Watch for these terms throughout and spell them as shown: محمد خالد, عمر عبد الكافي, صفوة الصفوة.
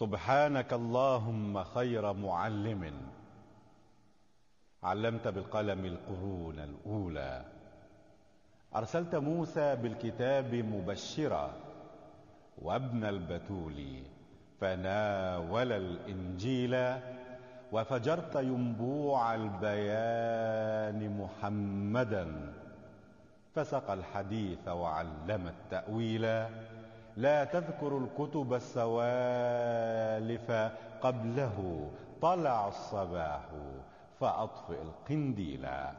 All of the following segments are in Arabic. سبحانك اللهم خير معلم علمت بالقلم القرون الأولى، أرسلت موسى بالكتاب مبشرا وابن البتول، فناول الإنجيل وفجرت ينبوع البيان محمدا، فسق الحديث وعلم التأويل، لا تذكر الكتب السوالف قبله، طلع الصباح فأطفئ القنديلا.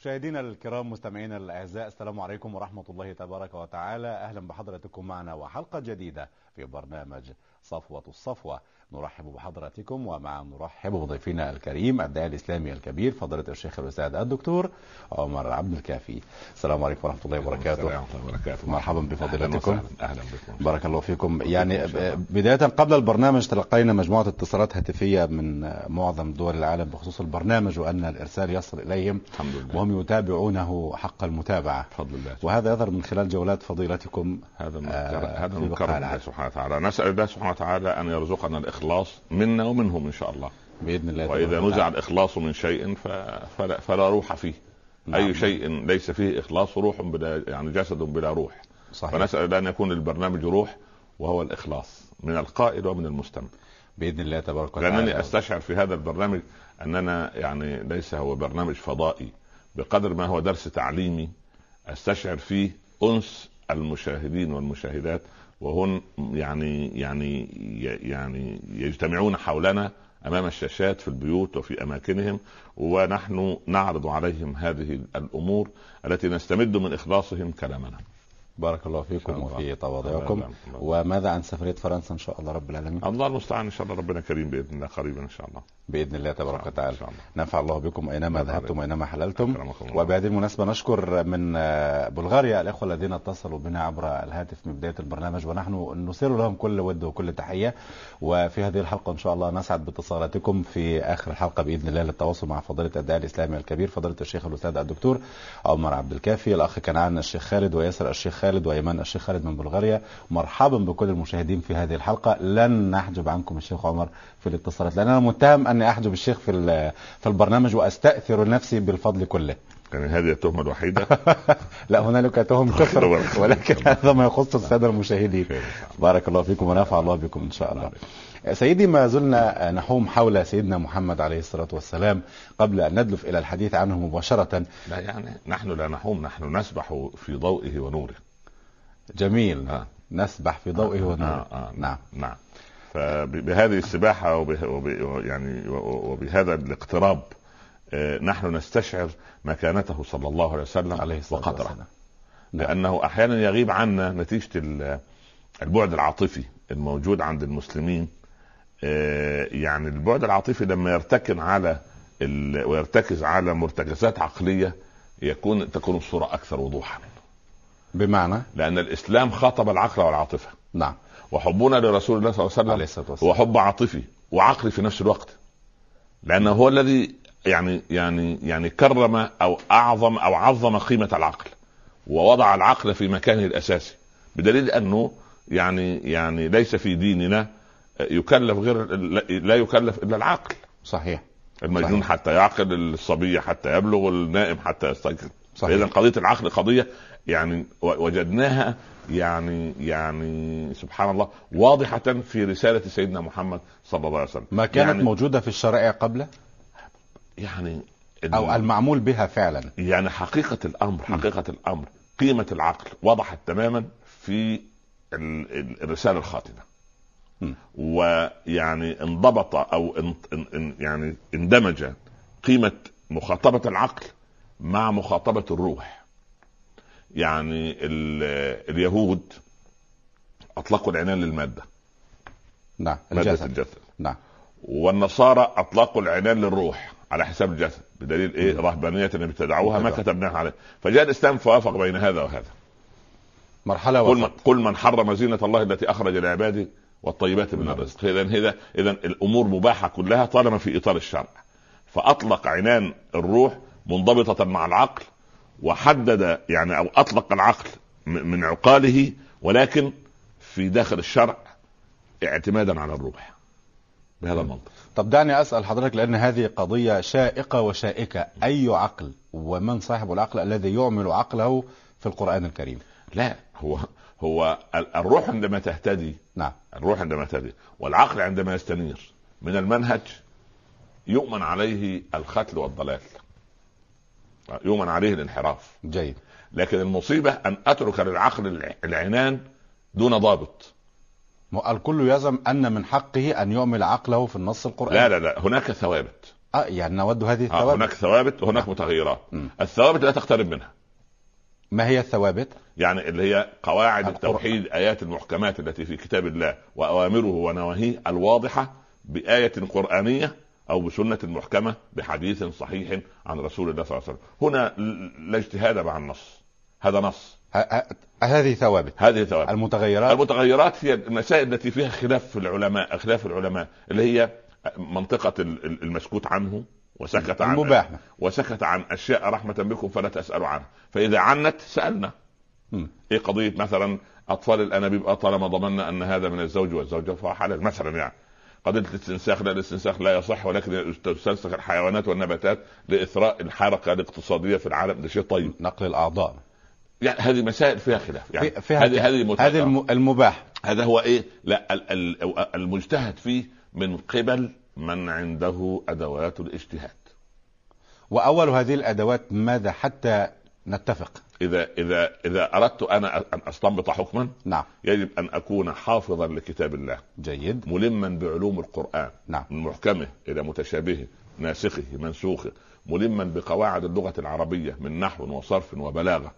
مشاهدينا الكرام، مستمعينا الأعزاء، السلام عليكم ورحمة الله تبارك وتعالى. أهلا بحضرتكم معنا وحلقة جديدة في برنامج صفوة الصفوة. نرحب بحضراتكم ومع نرحب بضيفنا الكريم الداعي الإسلامي الكبير فضيلة الشيخ الأستاذ الدكتور عمر عبد الكافي. السلام عليكم ورحمة الله وبركاته. السلام ورحمة الله وبركاته. مرحبا بفضيلتكم. أهلا بكم. بارك الله فيكم. يعني بداية قبل البرنامج تلقينا مجموعة اتصالات هاتفية من معظم دول العالم بخصوص البرنامج وأن الإرسال يصل إليهم. الحمد لله. وهم يتابعونه حق المتابعة. بفضل الله. وهذا يظهر من خلال جولات فضيلتكم. هذا من كرم الله سبحانه وتعالى. نسأل الله سبحانه وتعالى أن يرزقنا الإخلاص منا ومنهم إن شاء الله بإذن الله. وإذا نزع الإخلاص من شيء فلا روح فيه. نعم. أي شيء ليس فيه إخلاص روح بلا، يعني جسد بلا روح. صحيح. فنسأل أن يكون البرنامج روح وهو الإخلاص من القائد ومن المستمع بإذن الله تبارك وتعالى. لأنني أستشعر في هذا البرنامج أننا يعني ليس هو برنامج فضائي بقدر ما هو درس تعليمي، أستشعر فيه أنس المشاهدين والمشاهدات، وهن يعني يجتمعون حولنا أمام الشاشات في البيوت وفي أماكنهم، ونحن نعرض عليهم هذه الأمور التي نستمد من إخلاصهم كلامنا. بارك الله فيكم وفي تواضعكم. وماذا عن سفرية فرنسا إن شاء الله رب العالمين؟ الله المستعان، إن شاء الله ربنا كريم بإذن الله قريبا إن شاء الله بإذن الله تبارك وتعالى. نفع الله بكم أينما ذهبتم وأينما حللتم. وبهذه المناسبة نشكر من بلغاريا الإخوة الذين اتصلوا بنا عبر الهاتف من بداية البرنامج، ونحن نسير لهم كل ود وكل تحية. وفي هذه الحلقة إن شاء الله نسعد باتصالاتكم في آخر الحلقة بإذن الله للتواصل مع فضيلة الداعي الإسلامي الكبير فضيلة الشيخ الأستاذ الدكتور عمر عبد الكافي. الأخ كنعان الشيخ خالد وياسر الشيخ خالد وأيمن الشيخ خالد من بلغاريا. مرحبا بكل المشاهدين في هذه الحلقة. لن نحجب عنكم الشيخ عمر في الاتصالات، لأن أنا متهم أني أحجب الشيخ في البرنامج وأستأثر نفسي بالفضل كله. يعني هذه التهمة الوحيدة؟ لا، هنالك تهم كثر، ولكن هذا ما يخص السادة المشاهدين. بارك الله فيكم ونفع الله بكم إن شاء الله. سيدي، ما زلنا نحوم حول سيدنا محمد عليه الصلاة والسلام قبل أن ندلف إلى الحديث عنه مباشرة. لا، يعني نحن لا نحوم، نحن نسبح في ضوئه ونوره. جميل. نسبح في ضوئه ونوره. نعم. فبهذه السباحة وبهذا الاقتراب نحن نستشعر مكانته صلى الله عليه وسلم وقدره، لأنه أحيانا يغيب عنا نتيجة البعد العاطفي الموجود عند المسلمين. يعني البعد العاطفي لما يرتكن على ويرتكز على مرتكزات عقلية تكون الصورة أكثر وضوحا، بمعنى لأن الإسلام خاطب العقل والعاطفة. نعم. وحبنا لرسول الله صلى الله عليه وسلم هو حب عاطفي وعقلي في نفس الوقت، لأنه هو الذي يعني كرم أو أعظم أو عظم قيمة العقل ووضع العقل في مكانه الأساسي، بدليل أنه يعني ليس في ديننا يكلف غير لا يكلف إلا العقل. صحيح. المجنون صحيح. حتى يعقل، الصبي حتى يبلغ، النائم حتى يستيقظ. إذن قضية العقل قضية يعني وجدناها يعني سبحان الله واضحة في رسالة سيدنا محمد صلى الله عليه وسلم. ما كانت موجودة في الشرائع قبله يعني أو المعمول بها فعلا. يعني حقيقة الأمر قيمة العقل وضحت تماما في الرسالة الخاطبة، ويعني انضبط أو يعني اندمج قيمة مخاطبة العقل مع مخاطبة الروح. يعني اليهود أطلقوا العنان للمادة. نعم. مادة الجسد. نعم. والنصارى أطلقوا العنان للروح على حساب الجسد، بدليل ايه؟ رهبانية اللي بتدعوها ما كتبناها عليه. فجاء الإسلام فوافق بين هذا وهذا مرحلة وسط. كل من حرم زينة الله التي أخرج لعباده والطيبات من الرزق. إذا الأمور مباحة كلها طالما في إطار الشرع. فأطلق عنان الروح منضبطة مع العقل، وحدد يعني أو أطلق العقل من عقاله، ولكن في داخل الشرع اعتمادا على الربح بهذا المنطق. طب دعني أسأل حضرتك، لأن هذه قضية شائقة وشائكة، أي عقل ومن صاحب العقل الذي يعمل عقله في القرآن الكريم؟ لا، هو الروح عندما تهتدي، نعم، الروح عندما تهتدي والعقل عندما يستنير من المنهج يؤمن عليه الختل والضلال، يؤمن عليه الانحراف. جيد. لكن المصيبة أن أترك للعقل العنان دون ضابط. الكل يزعم أن من حقه أن يعمل عقله في النص القرآني. لا لا لا، هناك ثوابت. يعني نود هذه الثوابت. هناك ثوابت وهناك متغيرات. الثوابت لا تقترب منها. ما هي الثوابت؟ يعني اللي هي قواعد التوحيد، آيات المحكمات التي في كتاب الله وأوامره ونواهيه الواضحة بآية قرآنية أو بسنة محكمة بحديث صحيح عن رسول الله صلى الله عليه وسلم. هنا لا اجتهاد مع النص، هذا نص. هذه ثوابت. هذه ثوابت. المتغيرات هي المسائل التي فيها خلاف العلماء اللي هي منطقة المسكوت عنه وسكت عن المباح، وسكت عن أشياء رحمة بكم فلا تسألوا عنها، فإذا عنت سألنا. إيه قضية مثلا أطفال الأنابيب، طالما ضمننا أن هذا من الزوج والزوجة فهو حلال مثلا. يعني قضية الاستنساخ، لا الاستنساخ لا يصح، ولكن تستنسخ الحيوانات والنباتات لإثراء الحركة الاقتصادية في العالم، ده شيء طيب، نقل الأعضاء. يعني هذه مسائل فيها خلاف، يعني هذه المباح، هذا هو إيه، لا المجتهد فيه من قبل من عنده أدوات الاجتهاد. وأول هذه الأدوات ماذا حتى نتفق؟ إذا أردت أنا أن أستنبط حكما، نعم، يجب أن أكون حافظا لكتاب الله. جيد. ملما بعلوم القرآن، نعم، من محكمه إلى متشابهه، ناسخه منسوخه، ملما بقواعد اللغة العربية من نحو وصرف وبلاغة،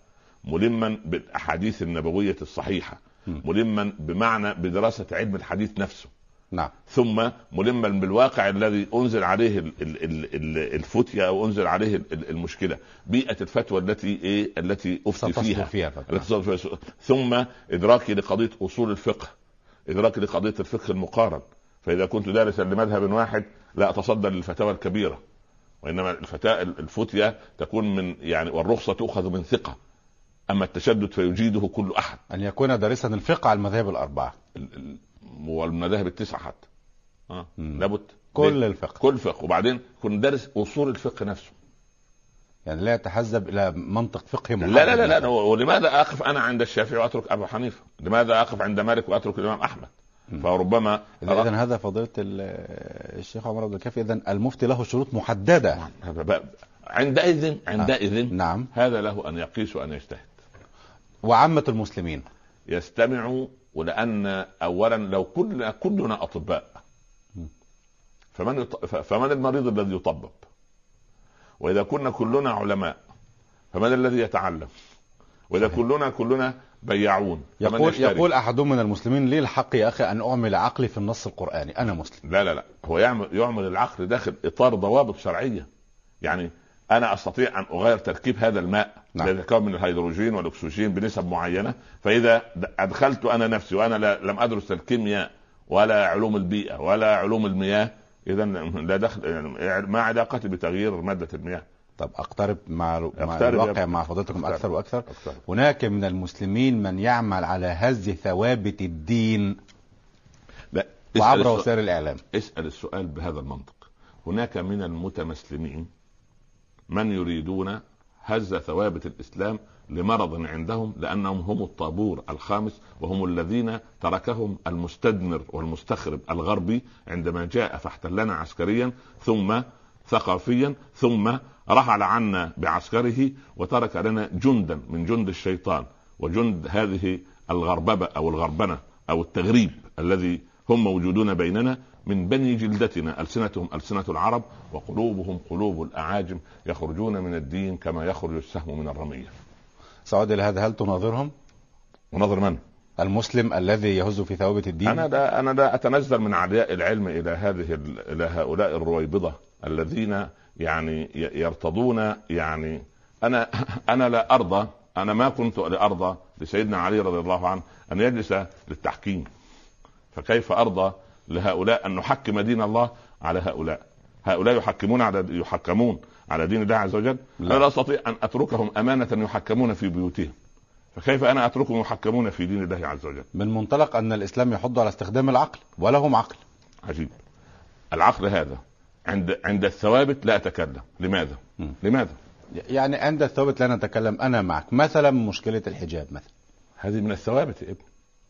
ملما بالأحاديث النبوية الصحيحة، ملما بمعنى بدراسة علم الحديث نفسه، نعم، ثم ملما بالواقع الذي أنزل عليه الفتية أو أنزل عليه المشكلة، بيئة الفتوى التي أفتي فيها، ثم إدراكي لقضية أصول الفقه، إدراكي لقضية الفقه المقارن. فإذا كنت دارسا لمذهب واحد لا أتصدر للفتاوى الكبيرة، وإنما الفتية تكون من يعني، والرخصة تؤخذ من ثقة، أما التشدد فيجيده كل أحد. أن يكون دارسا الفقه على المذاهب الأربعة والمذاهب التسعة حتى، لابد كل الفقه، كل فقه. وبعدين كن دارس أصول الفقه نفسه، يعني لا يتحزب إلى منطق فقهي محدد. لا لا لا لا. ولماذا أقف أنا عند الشافعي وأترك أبو حنيفة؟ لماذا أقف عند مالك وأترك الإمام أحمد؟ فربما إذن هذا فضيلة الشيخ عمر عبد الكافي، إذن المفتي له شروط محددة عندئذ نعم، هذا له أن يقيس وأن يجتهد. وعامة المسلمين يستمعوا، ولأن أولا لو كلنا أطباء، فمن المريض الذي يطبب؟ وإذا كنا كلنا علماء فمن الذي يتعلم؟ وإذا كلنا بيعون، يقول أحدهم من المسلمين لي الحق يا أخي أن أعمل عقلي في النص القرآني، أنا مسلم. لا لا لا، هو يعمل العقل داخل إطار ضوابط شرعية. يعني أنا أستطيع أن أغير تركيب هذا الماء، نعم، الذي يتكون من الهيدروجين والأكسجين بنسب معينة، فإذا أدخلت أنا نفسي وأنا لم أدرس الكيمياء ولا علوم البيئة ولا علوم المياه، إذا لا دخل، يعني ما علاقتي بتغيير مادة المياه. طب أقترب مع الواقع مع فضلتكم أكثر وأكثر. هناك من المسلمين من يعمل على هز ثوابت الدين وعبر وسائل الإعلام. اسأل السؤال بهذا المنطق. هناك من المتمسلمين من يريدون هز ثوابت الإسلام لمرض عندهم، لأنهم هم الطابور الخامس، وهم الذين تركهم المستدمر والمستخرب الغربي عندما جاء فاحتلنا عسكريا ثم ثقافيا ثم رحل عنا بعسكره وترك لنا جندا من جند الشيطان وجند هذه الغرببة أو الغربنة أو التغريب الذي هم موجودون بيننا من بني جلدتنا، ألسنتهم ألسنة العرب وقلوبهم قلوب الأعاجم، يخرجون من الدين كما يخرج السهم من الرمية. سعود، لهذا هل تناظرهم؟ وناظر من؟ المسلم الذي يهز في ثوابت الدين. أنا لا أتنزل من علياء العلم إلى هؤلاء الرويبضة الذين يعني يرتضون، يعني أنا لا أرضى، أنا ما كنت أرضى لسيدنا علي رضي الله عنه أن يجلس للتحكيم، فكيف أرضى لهؤلاء أن نحكم دين الله على هؤلاء يحكمون على دين الله عز وجل. لا أستطيع أن أتركهم أمانة يحكمون في بيوتهم، فكيف أنا أتركهم يحكمون في دين الله عز وجل؟ من منطلق أن الإسلام يحض على استخدام العقل ولهم عقل. عجيب. العقل هذا عند الثوابت لا أتكلم. لماذا؟ لماذا؟ يعني عند الثوابت لا نتكلم. أنا معك. مثلا مشكلة الحجاب مثلا. هذه من الثوابت يا ابني.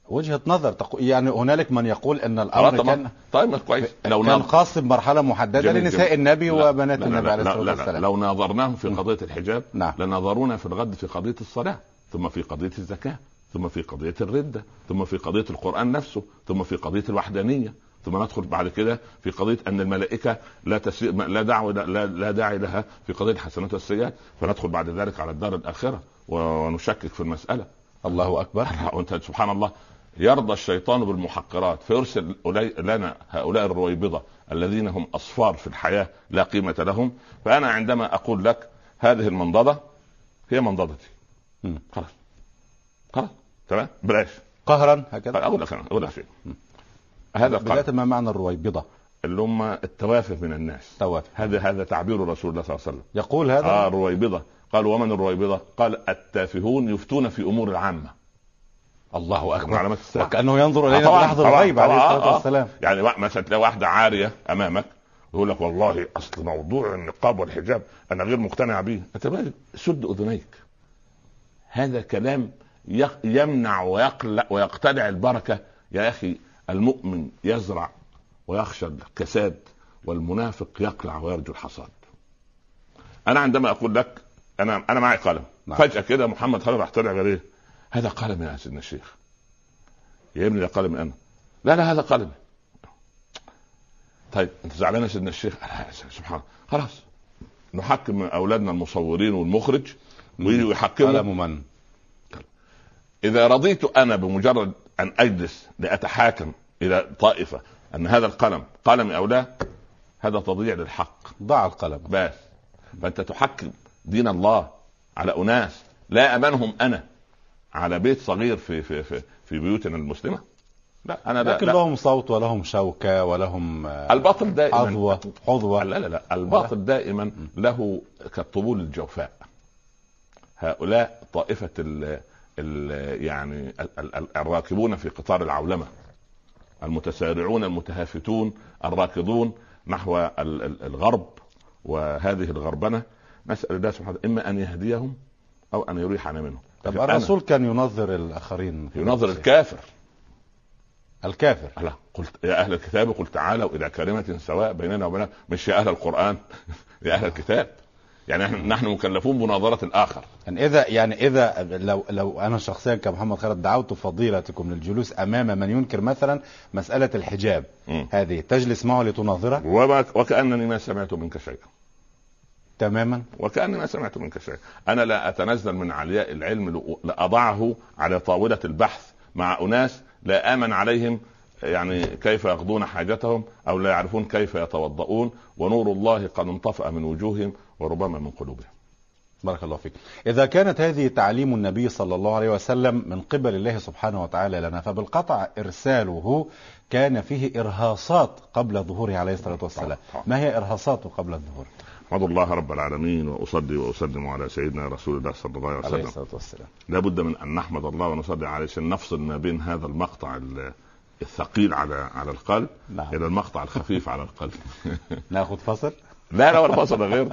وجهة نظر يعني هنالك من يقول أن الأمر كان طيب كويس لو كان خاص بمرحلة محددة لنساء النبي وبنات النبي عليه الصلاة والسلام. لو ناظرناهم في قضية الحجاب لناظرونا في الغد في قضية الصلاة، ثم في قضية الزكاة، ثم في قضية الردة، ثم في قضية القرآن نفسه، ثم في قضية الوحدانية، ثم ندخل بعد كده في قضية أن الملائكة لا داعي لها في قضية الحسنات والسيئات، فندخل بعد ذلك على الدار الآخرة ونشكك في المسألة. الله أكبر. أنت سبحان الله. يرضى الشيطان بالمحقرات فيرسل لنا هؤلاء الرويبضة الذين هم أصفار في الحياة لا قيمة لهم. فأنا عندما أقول لك هذه المنضدة هي منضدتي خلاص خلاص تمام بلاش قهرا هكذا أقول لك شيء. هذا بداية ما معنى الرويبضة اللي هم التوافه من الناس. هذا تعبير رسول الله صلى الله عليه وسلم يقول هذا الرويبضة. قال ومن الرويبضة؟ قال التافهون يفتون في أمور العامة. الله أكبر. وكأنه ينظر إلينا بلحظة الغيب عليه الصلاة والسلام. يعني مثلا تلاقي واحدة عارية أمامك يقول لك والله أصل موضوع النقاب والحجاب أنا غير مقتنع به. أنت بقى سد أذنيك. هذا كلام يمنع ويقلق ويقتلع البركة. يا أخي المؤمن يزرع ويخشى الكساد والمنافق يقلع ويرجو الحصاد. أنا عندما أقول لك أنا معي قلم فجأة كده محمد خالد راح طلع غير إيه؟ هذا قلم يا سيدنا الشيخ. يا ابني ده قلم أنا. لا هذا قلم. طيب أنت زعلان يا سيدنا الشيخ؟ سبحان الله. خلاص نحكم أولادنا المصورين والمخرج ويجوا يحكموا. إذا رضيت أنا بمجرد أن أجلس لأتحاكم إلى طائفة أن هذا القلم قلمي أو لا، هذا تضييع للحق. ضع القلم. بس فأنت تحكم دين الله على أناس لا أمنهم أنا على بيت صغير في في في في بيوتنا المسلمة. لا أنا لكن لهم صوت ولهم شوكة ولهم الباطل دائما عضوة. لا الباطل دائما له كالطبول الجوفاء. هؤلاء طائفة الراكبون في قطار العولمة المتسارعون المتهافتون الراكضون نحو الغرب وهذه الغربنة. نسأل الله سبحانه إما أن يهديهم أو أن يريحنا منهم. طب الرسول كان ينظر الآخرين. ينظر الكافر. لا قلت يا أهل الكتاب قل تعالوا إلى كلمة سواء بيننا وبينكم. مش يا أهل القرآن يا أهل الكتاب. يعني نحن مكلفون بنظرة الآخر. يعني إذا لو أنا شخصيا كمحمد خالد دعوت فضيلتكم للجلوس أمام من ينكر مثلا مسألة الحجاب هذه تجلس معه لتناظره وكأنني ما سمعت منك شيئا. تماما وكأني ما سمعت منك شيء. أنا لا أتنزل من علياء العلم لأضعه على طاولة البحث مع أناس لا آمن عليهم يعني كيف يقضون حاجتهم أو لا يعرفون كيف يتوضؤون. ونور الله قد انطفأ من وجوههم وربما من قلوبهم. بارك الله فيك. إذا كانت هذه تعليم النبي صلى الله عليه وسلم من قبل الله سبحانه وتعالى لنا، فبالقطع إرساله كان فيه إرهاصات قبل ظهوره عليه الصلاة والسلام. ما هي إرهاصاته قبل الظهور؟ أحمد الله رب العالمين وأصلي وأسلم على سيدنا رسول الله صلى الله عليه وسلم. لا بد من أن نحمد الله ونصلي عليه عشان نفصل ما بين هذا المقطع الثقيل على القلب إلى المقطع الخفيف على القلب. نأخذ فصل؟ لا الفصل غير.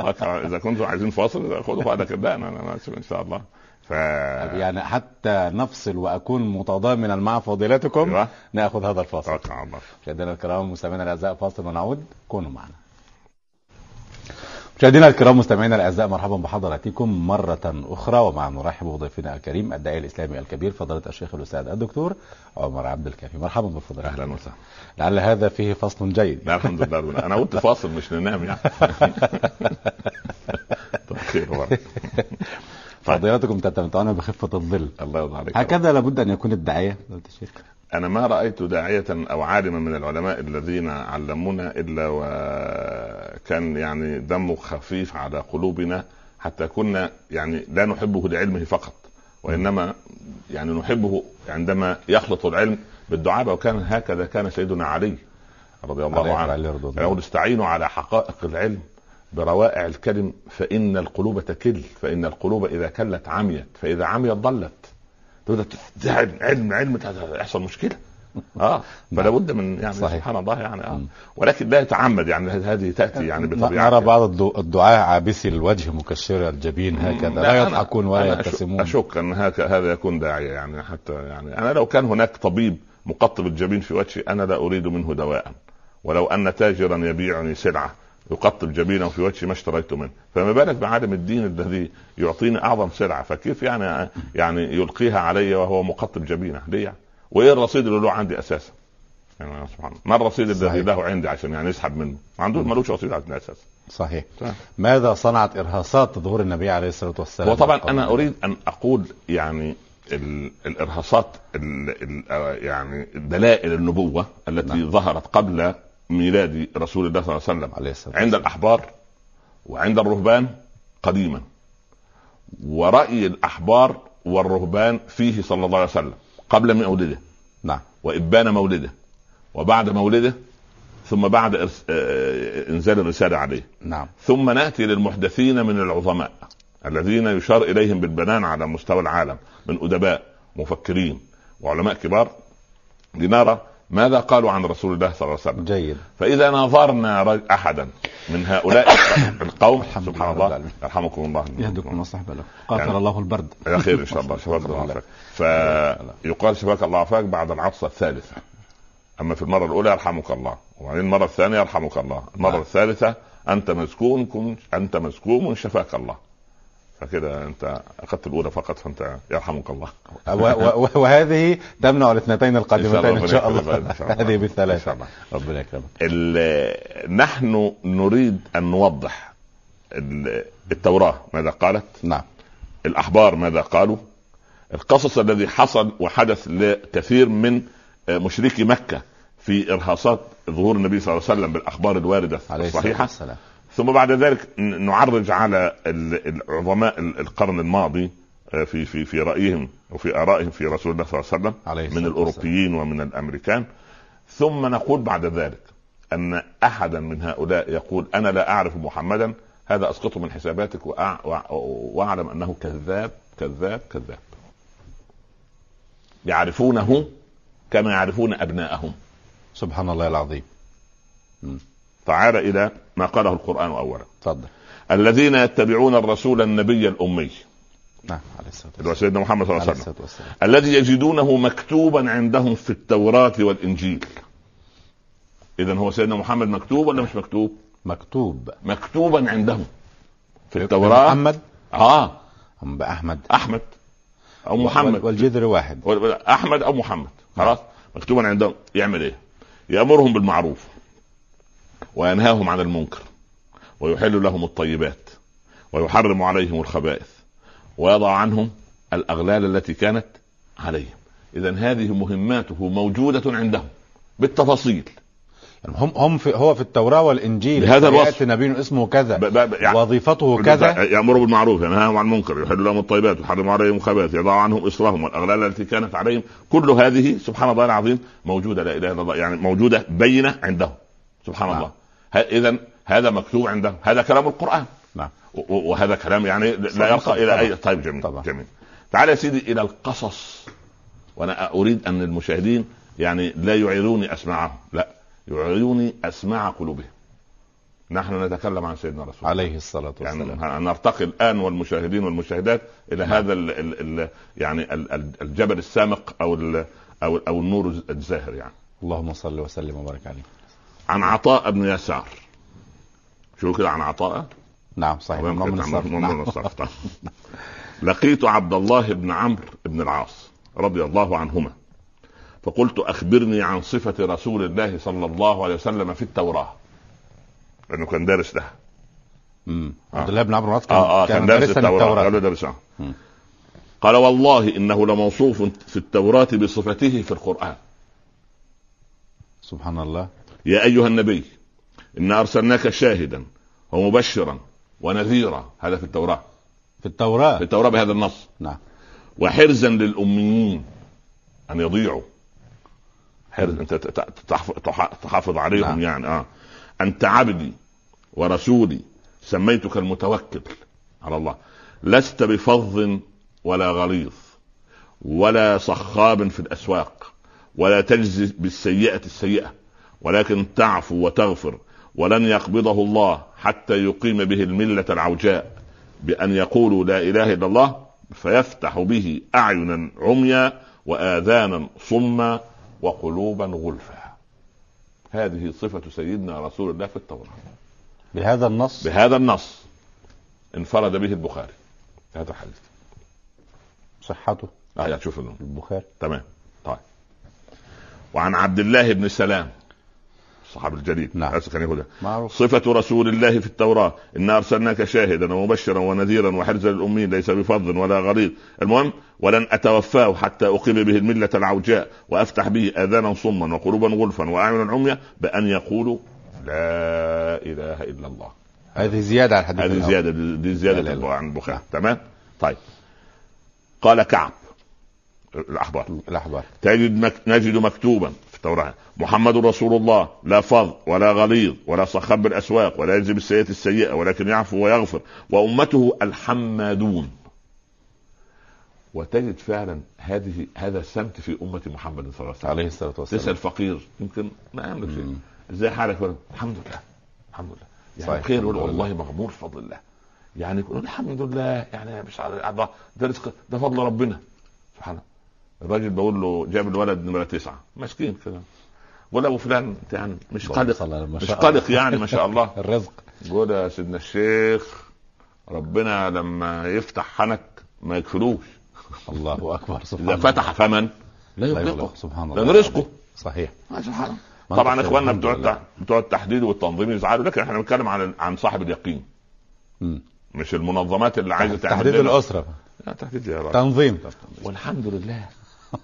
إذا كنتم عايزين فصل خذوا بعد كده أنا إن شاء الله. يعني حتى نفصل وأكون متضامنا مع فضيلتكم نأخذ هذا الفصل. مشاهدينا الكرام مستمعينا الأعزاء فاصل ونعود. كونوا معنا. مشاهدينا الكرام مستمعينا الاعزاء مرحبا بحضراتكم مرة أخرى ومع نرحب بضيفنا الكريم الداعية الإسلامي الكبير فضيلة الشيخ الأستاذ الدكتور عمر عبد الكافي. مرحبا بفضيلتك. أهلا وسهلا. لعل هذا فيه فصل جيد. الحمد لله. أنا قلت فاصل مش ننام يعني. فضيلتكم تتمتعون بخفة الظل. الله يرضى عليك. هكذا لابد أن يكون الداعية. أنا ما رأيت داعية أو عالما من العلماء الذين علمونا إلا وكان يعني دمه خفيف على قلوبنا حتى كنا يعني لا نحبه لعلمه فقط وإنما يعني نحبه عندما يخلط العلم بالدعابة. وكان هكذا كان سيدنا علي رضي الله عنه يقول استعينوا على حقائق العلم بروائع الكلم فإن القلوب تكل فإن القلوب إذا كلت عميت فإذا عميت ضلت تبدا تزعل علم هيحصل مشكله. فلا بد من يعني سبحان الله يعني ولكن لا يتعمد يعني هذه تاتي يعني بطبيعه. نرى بعض الدعاة عابسي الوجه مكشري الجبين هكذا لا يضحكون ولا يبتسمون. اشك ان هذا يكون داعيه يعني حتى يعني انا لو كان هناك طبيب مقطب الجبين في وجهي انا لا اريد منه دواء، ولو ان تاجرا يبيعني سلعه يقطب جبينه في وجهي ما اشتريته منه، فما بالك بعالم الدين الذي يعطيني اعظم سلعه، فكيف يعني يلقيها علي وهو مقطب جبينه ليه؟ وايه الرصيد اللي له عندي اساسا؟ يعني سبحان ما الرصيد الذي له عندي عشان يعني يسحب منه؟ عنده مالوش رصيد عندنا اساسا. صحيح. ماذا صنعت ارهاصات ظهور النبي عليه الصلاه والسلام؟ وطبعا انا اريد ان اقول يعني الارهاصات يعني دلائل النبوه التي ظهرت قبل ميلاد رسول الله صلى الله عليه وسلم عند الأحبار وعند الرهبان قديما، ورأي الأحبار والرهبان فيه صلى الله عليه وسلم قبل مولده وإبان مولده وبعد مولده ثم بعد إنزال الرسالة عليه. ثم نأتي للمحدثين من العظماء الذين يشار إليهم بالبنان على مستوى العالم من أدباء مفكرين وعلماء كبار، لنرى ماذا قالوا عن رسول الله صلى الله عليه وسلم. جيد. فإذا نظرنا أحدا من هؤلاء القوم سبحان الله يرحمكم الله يهدكم وصحب لكم قاتل يعني الله البرد يا خير إن شاء الله شباك الله عافاك. فيقال شباك الله عافاك بعد العطسة الثالثة، أما في المرة الأولى يرحمك الله، وبعدين المرة الثانية يرحمك الله، المرة الثالثة أنت مسكون شفاك الله، فكده انت اخذت الاولى فقط فانت يرحمك الله. وهذه تمنع الاثنتين القادمتين ان شاء الله. هذه بالثلاث ربنا يكرمك. نحن نريد ان نوضح التوراة ماذا قالت، الاحبار ماذا قالوا، القصص الذي حصل وحدث لكثير من مشركي مكة في ارهاصات ظهور النبي صلى الله عليه وسلم بالاخبار الواردة الصحيحة. ثم بعد ذلك نعرج على العظماء القرن الماضي في رأيهم وفي آرائهم في رسول الله صلى الله عليه وسلم من الأوروبيين ومن الأمريكان. ثم نقول بعد ذلك أن أحدا من هؤلاء يقول أنا لا أعرف محمدا، هذا أسقطه من حساباتك وأعلم أنه كذاب كذاب كذاب. يعرفونه كما يعرفون أبناءهم. سبحان الله العظيم. تعال إلى ما قاله القرآن أولا. تفضل. الذين يتبعون الرسول النبي الأمي عليه سيدنا محمد صلى الله عليه وسلم الذي يجدونه مكتوبا عندهم في التوراة والإنجيل. إذن هو سيدنا محمد مكتوب ولا مش مكتوب؟ مكتوبا عندهم في التوراة. محمد هم بأحمد أحمد أو محمد والجذر واحد أحمد أو محمد خلاص مكتوبا عندهم. يعمل إيه؟ يأمرهم بالمعروف وينهاهم عن المنكر ويحل لهم الطيبات ويحرم عليهم الخبائث ويضع عنهم الأغلال التي كانت عليهم. إذن هذه مهماته موجودة عندهم بالتفاصيل. يعني هو في التوراة والإنجيل يأتي نبي اسمه كذا وظيفته كذا، يأمر بالمعروف ينهاهم عن المنكر يحل لهم الطيبات ويحرم عليهم الخبائث يضع عنهم إصرهم والأغلال التي كانت عليهم. كل هذه سبحان الله العظيم موجودة لا إله إلا الله، يعني موجودة بينة عندهم سبحان الله. إذن هذا مكتوب عندهم، هذا كلام القرآن وهذا كلام يعني لا يرقى إلى أي. طيب جميل. تعال يا سيدي إلى القصص، وأنا أريد أن المشاهدين يعني لا يعيروني أسماعهم، لا يعيروني أسماع قلوبهم. نحن نتكلم عن سيدنا رسول عليه الصلاة والسلام، يعني نرتقي الآن والمشاهدين والمشاهدات إلى هذا يعني الجبل السامق أو النور الزاهر. يعني اللهم صل وسلم وبارك عليه. عن عطاء بن يسار. شو كده عن عطاء؟ صحيح. لقيت عبد الله بن عمرو بن العاص رضي الله عنهما فقلت أخبرني عن صفة رسول الله صلى الله عليه وسلم في التوراة، لأنه كان دارس لها. عبد الله بن عمرو العاص كان دارس التوراة. قال والله إنه لموصوف في التوراة بصفته في القرآن. سبحان الله. يا أيها النبي إنا أرسلناك شاهدا ومبشرا ونذيرا. هذا في التوراة بهذا النص. وحرزا للأميين أن يضيعوا، حرز أنت تحافظ عليهم. يعني أنت عبدي ورسولي سميتك المتوكل على الله، لست بفظ ولا غليظ ولا صخاب في الأسواق، ولا تجزي بالسيئة السيئة، ولكن تعفو وتغفر. ولن يقبضه الله حتى يقيم به الملة العوجاء بأن يقولوا لا إله إلا الله، فيفتح به أعينا عميا وآذانا صما وقلوبا غلفا. هذه صفة سيدنا رسول الله في التوراة. بهذا النص انفرد به البخاري. هذا الحديث صحته يعني شوف البخاري تمام. طيب، وعن عبد الله بن سلام الصحابي الجليل، نعم، صفة رسول الله في التوراة: إن أرسلناك شاهدا ومبشرا ونذيرا وحرزا للأمين ليس بفض ولا غليظ. المهم، ولن أتوفاه حتى أقيم به الملة العوجاء وأفتح به آذانا صما وقلوبا غلفا وأعينا عميا بأن يقولوا لا إله إلا الله. هذه زيادة على الحديث، هذه زيادة عن البخاري. تمام. طيب، قال كعب الأحبار: نجد مكتوبا في التوراة: محمد رسول الله، لا فظ ولا غليظ ولا صخب بالأسواق ولا يجزي بالسيئة السيئة، ولكن يعفو ويغفر، وأمته الحمادون. وتجد فعلا هذا السمت في أمة محمد صلى الله عليه وسلم. تسأل فقير يمكن ما أعمل شيء، ازاي حالك؟ الحمد لله يعني بخير، والله مغمور فضل الله، يعني يقول الحمد لله، يعني مش على ده فضل ربنا سبحانه. الراجل بقول له جاب الولد نمرة 9 مسكين كده، ولا ابو فلان يعني مش قلق يعني ما شاء الله الرزق. قول يا سيدنا الشيخ، ربنا لما يفتح حنك ما يكفلوش. الله اكبر، سبحان الله. اذا فتح فمن لا يغلق، سبحان الله، لأن رزقه صحيح سبحان الله. طبعا اخواننا بتوع التحديد والتنظيم يزعلوا، لكن احنا بنتكلم عن صاحب اليقين، مش المنظمات اللي عايزه تحديد الاسره، تحديد تنظيم. والحمد لله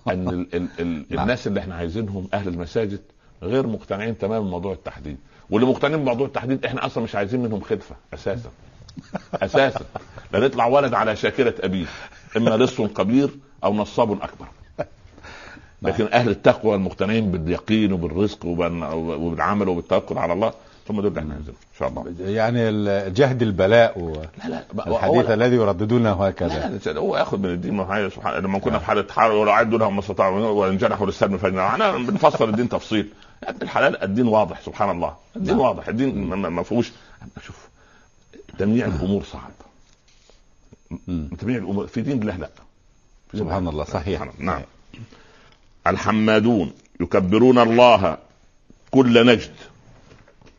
ان الناس اللي احنا عايزينهم اهل المساجد غير مقتنعين تماما بموضوع التحديد، واللي مقتنعين بموضوع التحديد احنا اصلا مش عايزين منهم خلفه اساسا لا يطلع ولد على شاكله ابيه، اما لص كبير او نصاب اكبر. لكن أهل التقوى المقتنعين باليقين وبالرزق وبالعمل وبالتوكل على الله، ثم دول احنا ننزل إن شاء الله. يعني الجهد البلاء والحديث الذي يرددونه هكذا، هو ياخد من الدين معايا سبحان. لما كنا في حالة حرب ولا عدوا لهم ما استطاعوا وانجنحوا للسلم فاحنا بنفسر الدين تفصيل. الحلال الدين واضح سبحان الله، الدين واضح، الدين ما فيهوش. شوف تمنيع الأمور صعب، تمنيع الأمور في دين الله لا سبحان الله. صحيح، نعم. الحمادون يكبرون الله كل نجد،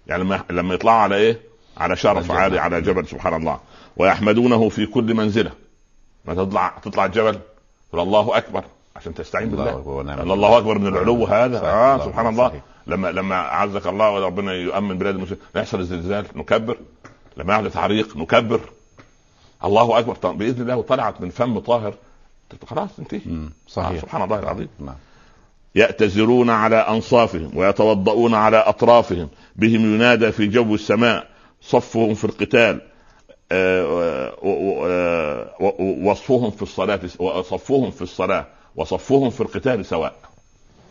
يعني لما يطلعوا على ايه، على شرف عالي، على جبل سبحان الله، ويحمدونه في كل منزله. ما تطلع الجبل تقول الله اكبر عشان تستعين بالله، الله اكبر من العلو هذا سبحان الله. صحيح. لما عزك الله وربنا يؤمن بلاد المسلمين، يحصل الزلزال نكبر، لما يحدث حريق نكبر الله اكبر باذن الله، وطلعت من فم طاهر خلاص انتهي. صحيح سبحان الله العظيم. يأتزرون على أنصافهم ويتوضؤون على أطرافهم، بهم ينادى في جو السماء، صفهم في القتال، وصفهم في الصلاة، وصفهم في الصلاة وصفهم في القتال سواء.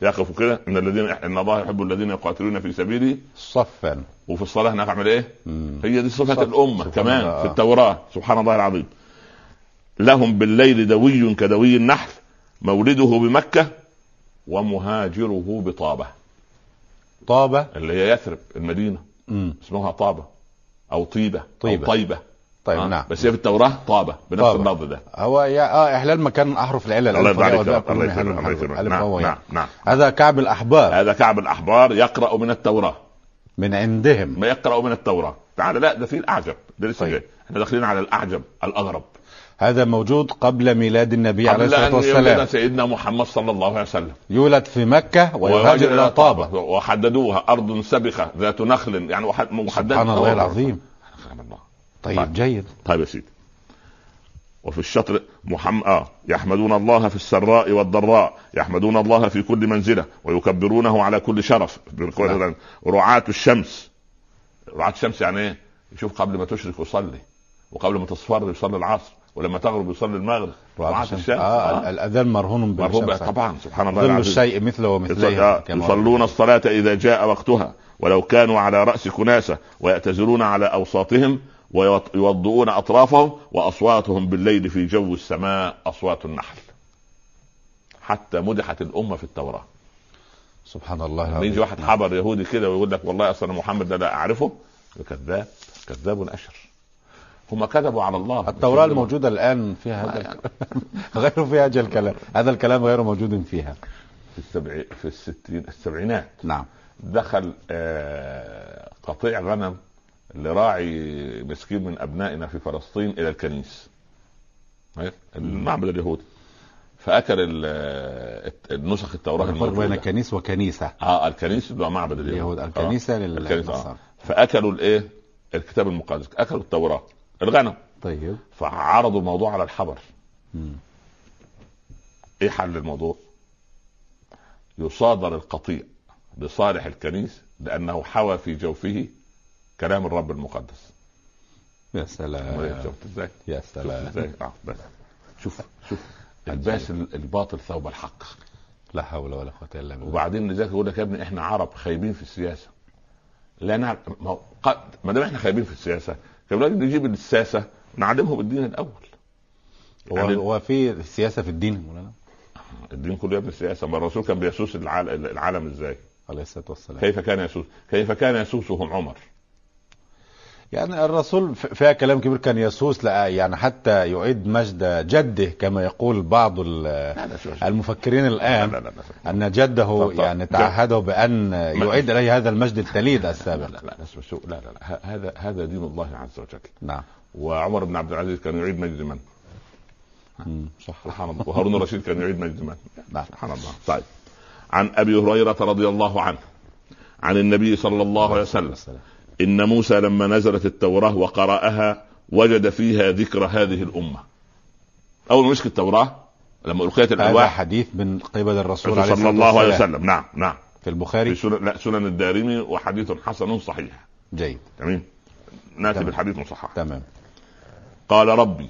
يقفوا كده إن الذين إن الله يحب الذين يقاتلون في سبيله صفا، وفي الصلاة نعمل إيه. هي دي صفة الأمة كمان في التوراة سبحان الله العظيم. لهم بالليل دوي كدوي النحل، مولده بمكة ومهاجره بطابة. طابة اللي هي يثرب المدينة، اسمها طابة أو طيبة. أو طيبة. طيب نعم. بس هي في التوراة طابة بنفس النظر ده. هو إحلال مكان أحرف العلة. الله نعم. هذا كعب الأحبار يقرأ من التوراة من عندهم. ما يقرأ من التوراة تعال، لا ده في الأعجب، ده لسه جاي، احنا داخلين على الأعجب الأغرب. هذا موجود قبل ميلاد النبي عليه الصلاة والسلام. قبل أن يولد سيدنا محمد صلى الله عليه وسلم، يولد في مكة ويهاجر إلى طابة، وحددوها أرض سبخة ذات نخل، يعني محدد سبحان الله العظيم. طيب جيد. طيب يا سيدي، وفي الشطر يحمدون الله في السراء والضراء، يحمدون الله في كل منزلة، ويكبرونه على كل شرف. رعاة الشمس، رعاة الشمس يعني إيه؟ يشوف قبل ما تشرق يصلي، وقبل ما تصفر يصلي العصر، ولما تغرب يصلي المغرب. الأذان مرهون بالشمس طبعا سبحان الله العظيم. ظل الشيء مثله ومثليها. يصلون الصلاة إذا جاء وقتها ولو كانوا على رأس كناسة، ويأتزرون على أوساطهم ويوضؤون أطرافهم، وأصواتهم بالليل في جو السماء أصوات النحل. حتى مدحت الأمة في التوراة. سبحان الله. يجي واحد حبر يهودي كده ويقول لك والله أصلا محمد ده لا أعرفه، كذاب، كذاب أشر. هم كذبوا على الله. التوراة الموجودة الآن فيها هذا غير فيها هذا الكلام، هذا الكلام غير موجود فيها. في السبعينات نعم دخل قطيع غنم لراعي مسكين من أبنائنا في فلسطين إلى الكنيس المعبد اليهودي، فأكل النسخ التوراة الموجودة بين الكنيس وكنيسة. الكنيس هو معبد اليهود، الكنيسة للنصارى. فأكلوا الإيه الكتاب المقدس، أكلوا التوراة الغنم. طيب فعرضوا الموضوع على الحبر. إيه حل الموضوع؟ يصادر القطيع بصالح الكنيس لأنه حوى في جوفه كلام الرب المقدس. يا سلام، شفت ازاي؟ يا سلام. بس شوف الباس الباطل ثوب الحق، لا حول ولا قوة الا بالله. وبعدين لذلك يقول لك يا ابني احنا عرب خايبين في السياسة. لا نعرف، ما دام احنا خايبين في السياسة كان لازم نجيب الساسة ونعدمهم بالدين الأول. يعني هو في سياسة في الدين ولا لا؟ الدين كله يا ابني سياسة. ما الرسول كان بيسوس العالم ازاي؟ عليه الصلاة والسلام. كيف كان يسوسهم عمر؟ يعني الرسول فيها كلام كبير، كان يسوس يعني حتى يعيد مجد جده كما يقول بعض المفكرين الآن. لا. أن جده يعني تعهده بأن يعيد إليه هذا المجد التليد السابق. لا. هذا دين الله عز وجل. نعم. وعمر بن عبد العزيز كان يعيد مجد من؟ صح. سبحان الله. وهارون الرشيد كان يعيد مجد من؟ سبحان الله. طيب عن أبي هريرة رضي الله عنه عن النبي صلى الله عليه وسلم إن موسى لما نزلت التوراة وقرأها وجد فيها ذكر هذه الأمة. أول ما مسك التوراة لما ألقيت الألواح، هذا حديث من قبل الرسول صلى الله عليه وسلم. نعم في البخاري في سنن الدارمي، وحديث حسن صحيح. جيد، تمام. ناتي بالحديث مصحح. تمام. قال ربي،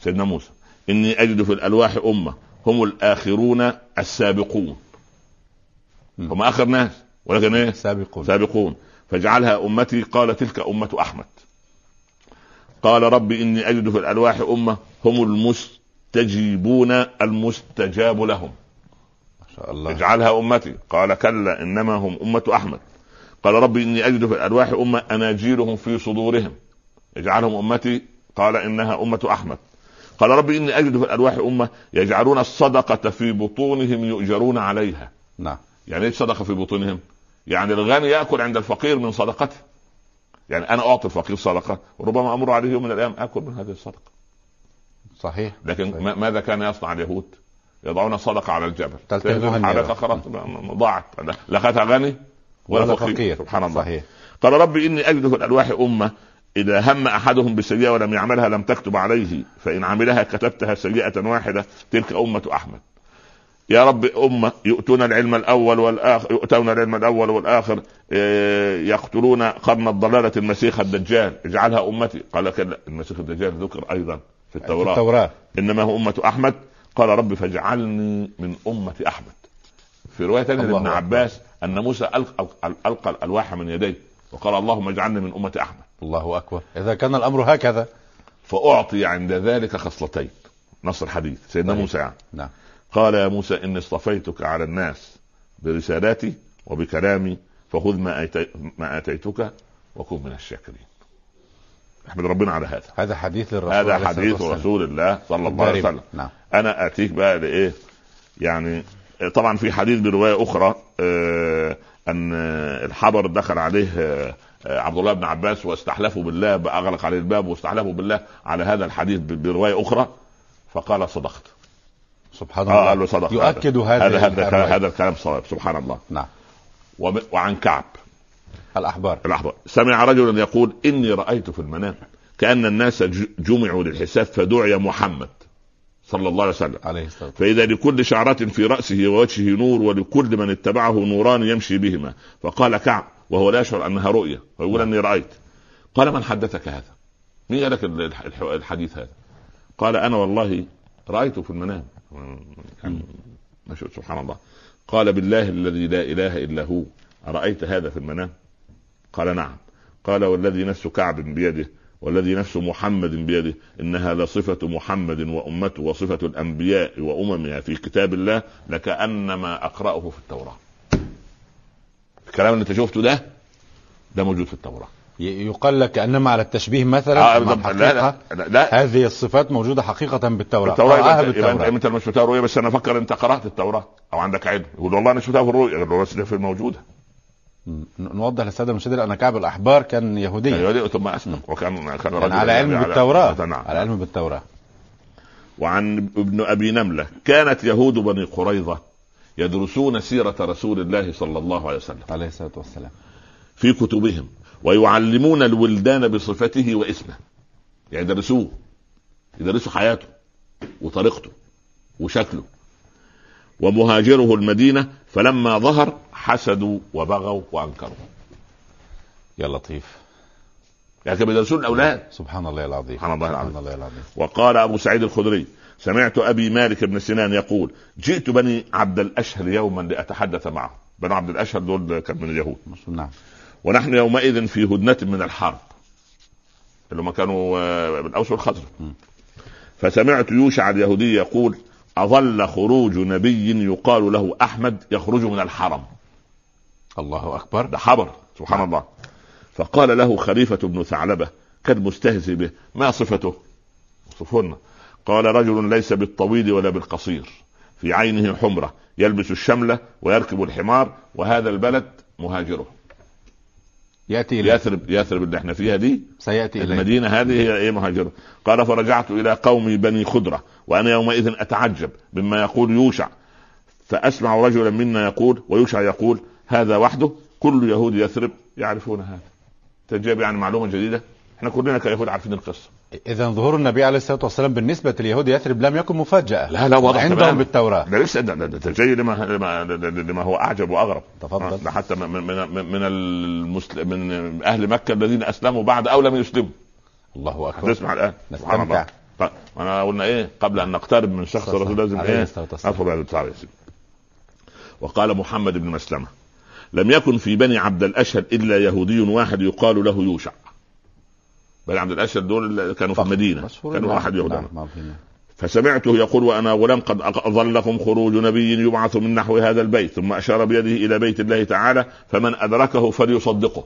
سيدنا موسى، إني أجد في الألواح أمة هم الآخرون السابقون. هم آخر ناس ولكن إيه؟ سابقون. فاجعلها أمتي. قال تلك أمة أحمد. قال رب إني أجد في الألواح أمة هم المستجيبون المستجاب لهم. ما شاء الله. اجعلها أمتي. قال كلا إنما هم أمة أحمد. قال رب إني أجد في الألواح أمة أناجيلهم في صدورهم اجعلهم أمتي. قال إنها أمة أحمد. قال رب إني أجد في الألواح أمة يجعلون الصدقة في بطونهم يؤجرون عليها. نعم. يعني إيش صدقة في بطونهم؟ يعني الغني يأكل عند الفقير من صدقته. يعني أنا أعطي الفقير صدقة وربما أمر عليه يوم من الأيام أكل من هذه الصدقة. صحيح. لكن صحيح. ماذا كان يصنع اليهود؟ يضعون صدقة على الجبل حالة أخرى ضاعت، لقتها غني ولا فقير. سبحان الله. صحيح. قال رب إني أجد في الألواح أمة إذا هم أحدهم بالسيئة ولم يعملها لم تكتب عليه، فإن عملها كتبتها سيئة واحدة تلك أمة أحمد. يا رب أمة يؤتون العلم الأول والآخر، يقتلون قرن الضلالة المسيح الدجال اجعلها أمتي. قال كلا، المسيح الدجال ذكر أيضا في التوراة. إنما هو أمة أحمد. قال رب فاجعلني من أمة أحمد. في رواية ابن عباس أن موسى ألقى الألواح من يديه وقال اللهم اجعلني من أمة أحمد. الله أكبر. إذا كان الأمر هكذا فأعطي عند ذلك خصلتين. نص الحديث سيدنا موسى. نعم. قال يا موسى إني اصطفيتك على الناس برسالاتي وبكلامي فخذ ما آتيتك وكن من الشاكرين. احمد ربنا على هذا. هذا حديث للرسول، هذا حديث رسول الله صلى الله عليه وسلم. نعم. أنا آتيك بقى لإيه يعني؟ طبعا في حديث برواية أخرى أن الحبر دخل عليه عبد الله بن عباس واستحلفوا بالله، أغلق عليه الباب واستحلفوا بالله على هذا الحديث برواية أخرى، فقال صدقت. سبحان الله. صدق. يؤكد هذا الكلام صواب. سبحان الله. نعم. وعن كعب الأحبار سمع رجل يقول إني رأيت في المنام كأن الناس جمعوا للحساب فدعي محمد صلى الله عليه وسلم فإذا لكل شعرة في رأسه ووجهه نور ولكل من اتبعه نوران يمشي بهما. فقال كعب وهو لا يشعر أنها رؤية ويقول أني رأيت. قال من حدثك هذا؟ مين قالك الحديث هذا؟ قال أنا والله رأيته في المنام. سبحان الله. قال بالله الذي لا إله إلا هو أرأيت هذا في المنام؟ قال نعم. قال والذي نفس كعب بيده والذي نفس محمد بيده إنها لصفة محمد وأمته وصفة الأنبياء وأممها في كتاب الله لكأنما أقرأه في التوراة. الكلام اللي انت شفته ده موجود في التوراة. يقال لك أنما على التشبيه مثلا لا. هذه الصفات موجودة حقيقة بالتوراة. انت مش شفتها رؤية بس انا فكر انت قرأت التوراة او عندك عيد. والله انا شفتها في الرؤية بس ده في الموجودة. نوضح للسادة المشاهدين أن كعب الأحبار كان يهودي ثم أسلم وكان يعني على علم بالتوراة على علم بالتوراة. وعن ابن أبي نملة كانت يهود بني قريظة يدرسون سيرة رسول الله صلى الله عليه وسلم عليه الصلاة والسلام في كتبهم ويعلمون الولدان بصفته واسمه. يعني يدرسوا حياته وطريقته وشكله. ومهاجره المدينة فلما ظهر حسدوا وبغوا وأنكروا. يا لطيف يعني كانوا يدرسون الأولاد. سبحان الله العظيم. سبحان الله العظيم. وقال أبو سعيد الخدري سمعت أبي مالك بن سنان يقول جئت بني عبد الأشهر يوما لأتحدث معه. بني عبد الأشهر دول كان من اليهود. نعم. ونحن يومئذ في هدنة من الحرب اللي ما كانوا من أوس والخزرج. فسمعت يوشع اليهودي يقول أظل خروج نبي يقال له أحمد يخرج من الحرم. الله أكبر. ده حبر. سبحان الله. فقال له خليفة بن ثعلبة كان مستهزئ به ما صفته صفونا. قال رجل ليس بالطويل ولا بالقصير في عينه حمرة يلبس الشملة ويركب الحمار وهذا البلد مهاجره يأتي إليه. يثرب اللي احنا فيها دي سيأتي إليه. المدينة هذه هي ايه مهاجرة. قال فرجعت إلى قومي بني خضرة وأنا يومئذ أتعجب مما يقول يوشع فأسمع رجلا منا يقول ويوشع يقول هذا وحده كل يهود يثرب يعرفون هذا. تجيب يعني معلومة جديدة احنا كلنا كيهود عارفين القصة. إذا ظهور النبي عليه الصلاة والسلام بالنسبة لليهود يثرب لم يكن مفاجأة. لا واضح عندهم بالتوراة. ده لسه ده جاي لما هو أعجب وأغرب. تفضل. حتى من أهل مكة الذين أسلموا بعد أو لم يسلموا. الله أكبر. تسمع الآن. نستمتع. أنا قلنا إيه قبل أن نقترب من شخص الرسول لازم إيه أفضل على التعريف. وقال محمد بن مسلمة لم يكن في بني عبد الأشهر إلا يهودي واحد يقال له يوشع. بل عبد الأشهر دول كانوا في المدينة كانوا أحد يهودنا. فسمعته يقول وأنا غلام قد أظلكم خروج نبي يبعث من نحو هذا البيت ثم أشار بيده إلى بيت الله تعالى فمن أدركه فليصدقه.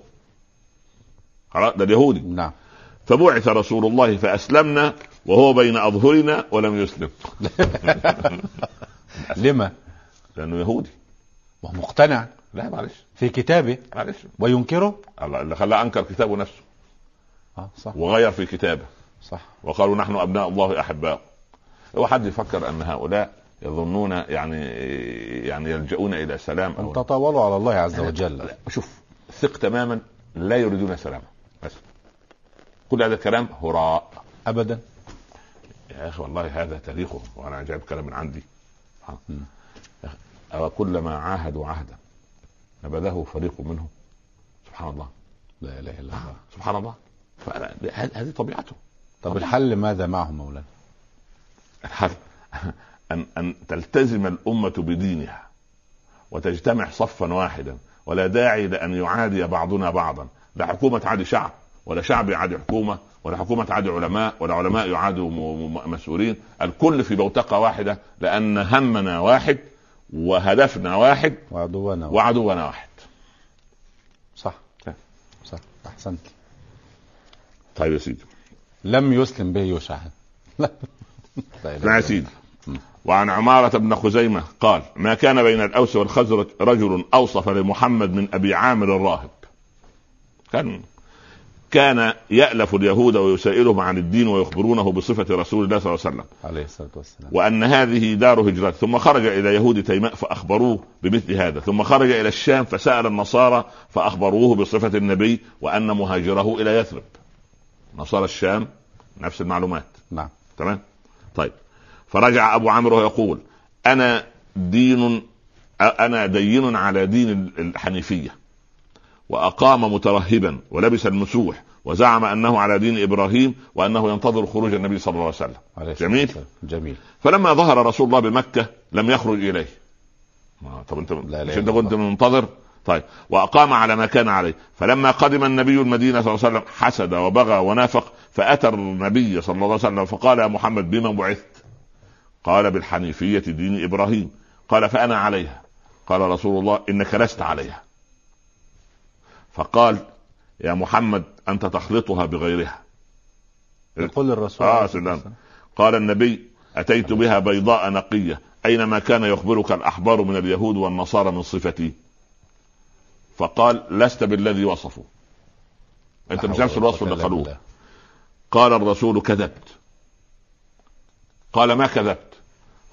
ده اليهودي. نعم. فبعث رسول الله فأسلمنا وهو بين أظهرنا ولم يسلم. لما؟ لأنه يهودي وهو مقتنع. لا معلش في كتابه وينكره. الله اللي خلاه أنكر كتابه نفسه. صح. وغير في كتابه. صح. وقالوا نحن أبناء الله أحباء. لو حد يفكر أن هؤلاء يظنون يعني يلجؤون إلى سلام أو تطاولوا على الله عز وجل. لا. شوف ثق تماما لا يريدون سلامه بس كل هذا الكلام هراء أبدا يا أخي. والله هذا تاريخه وأنا جايب كلام من عندي. كلما عاهدوا عهدا نبذه فريق منهم. سبحان الله. لا إله إلا الله. سبحان الله. هذه طبيعته. طب الحل ماذا معهم مولانا؟ الحل أن تلتزم الأمة بدينها وتجتمع صفا واحدا ولا داعي لأن يعادي بعضنا بعضا. لا حكومة تعادي شعب ولا شعب يعادي حكومة ولا حكومة تعادي علماء ولا علماء يعادوا مسؤولين. الكل في بوتقة واحدة لأن همنا واحد وهدفنا واحد وعدونا واحد. صح. أحسنت. طيب يا سيدي لم يسلم به يوشع. لا يا سيدي. وعن عمارة بن خزيمة قال ما كان بين الأوس والخزرج رجل أوصف لمحمد من أبي عامر الراهب. كان يألف اليهود ويسائلهم عن الدين ويخبرونه بصفة رسول الله صلى الله عليه وسلم عليه الصلاة والسلام وأن هذه دار هجرة. ثم خرج إلى يهود تيماء فأخبروه بمثل هذا. ثم خرج إلى الشام فسأل النصارى فأخبروه بصفة النبي وأن مهاجره إلى يثرب. نصارى الشام نفس المعلومات. نعم. تمام. طيب فرجع أبو عمرو يقول أنا دين على دين الحنيفية وأقام مترهبا ولبس المسوح وزعم أنه على دين إبراهيم وأنه ينتظر خروج النبي صلى الله عليه وسلم. جميل. فلما ظهر رسول الله بمكة لم يخرج إليه. طب أنت كنت منتظر طيب وأقام على ما كان عليه. فلما قدم النبي المدينة صلى الله عليه وسلم حسد وبغى ونافق، فأتى النبي صلى الله عليه وسلم فقال: يا محمد بما بعثت؟ قال: بالحنيفية دين إبراهيم. قال: فأنا عليها. قال رسول الله: إنك لست عليها. فقال: يا محمد أنت تخلطها بغيرها. يقول الرسول سلام. قال النبي: أتيت بها بيضاء نقية أينما كان يخبرك الأحبار من اليهود والنصارى من صفتي. فقال: لست بالذي وصفه، أنت مش نفس الوصف اللي قالوه. قال الرسول: كذبت. قال: ما كذبت.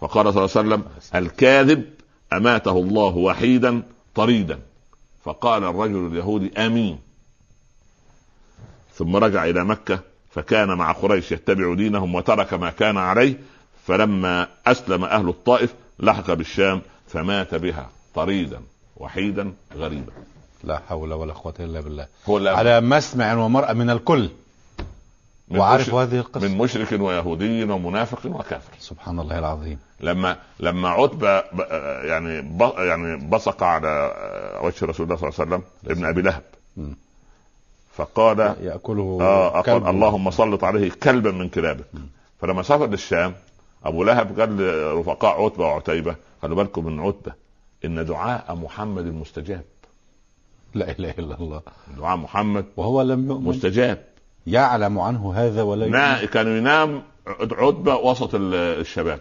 فقال صلى الله عليه وسلم: الكاذب أماته الله وحيدا طريدا. فقال الرجل اليهودي: آمين. ثم رجع إلى مكة فكان مع قريش يتبع دينهم وترك ما كان عليه. فلما أسلم أهل الطائف لحق بالشام فمات بها طريدا وحيدا غريبا. لا حول ولا قوة إلا بالله. على مسمع ومرأة من الكل، وعارف هذه القصة، من مشرك ويهودي ومنافق وكافر. سبحان الله العظيم. لما عتبة يعني بصق على وجه رسول الله صلى الله عليه وسلم ابن أبي لهب، فقال يأكله كلب. اللهم سلط عليه كلبا من كلابك. فلما سافر للشام أبو لهب قال لرفقاء عتبة وعتيبة: خلوا بالكم من عتبة، إن دعاء محمد المستجاب. لا إله إلا الله. دعاء محمد وهو لم يؤمن مستجاب، يعلم عنه هذا ولا يؤمن. كان ينام عتبة وسط الشباب،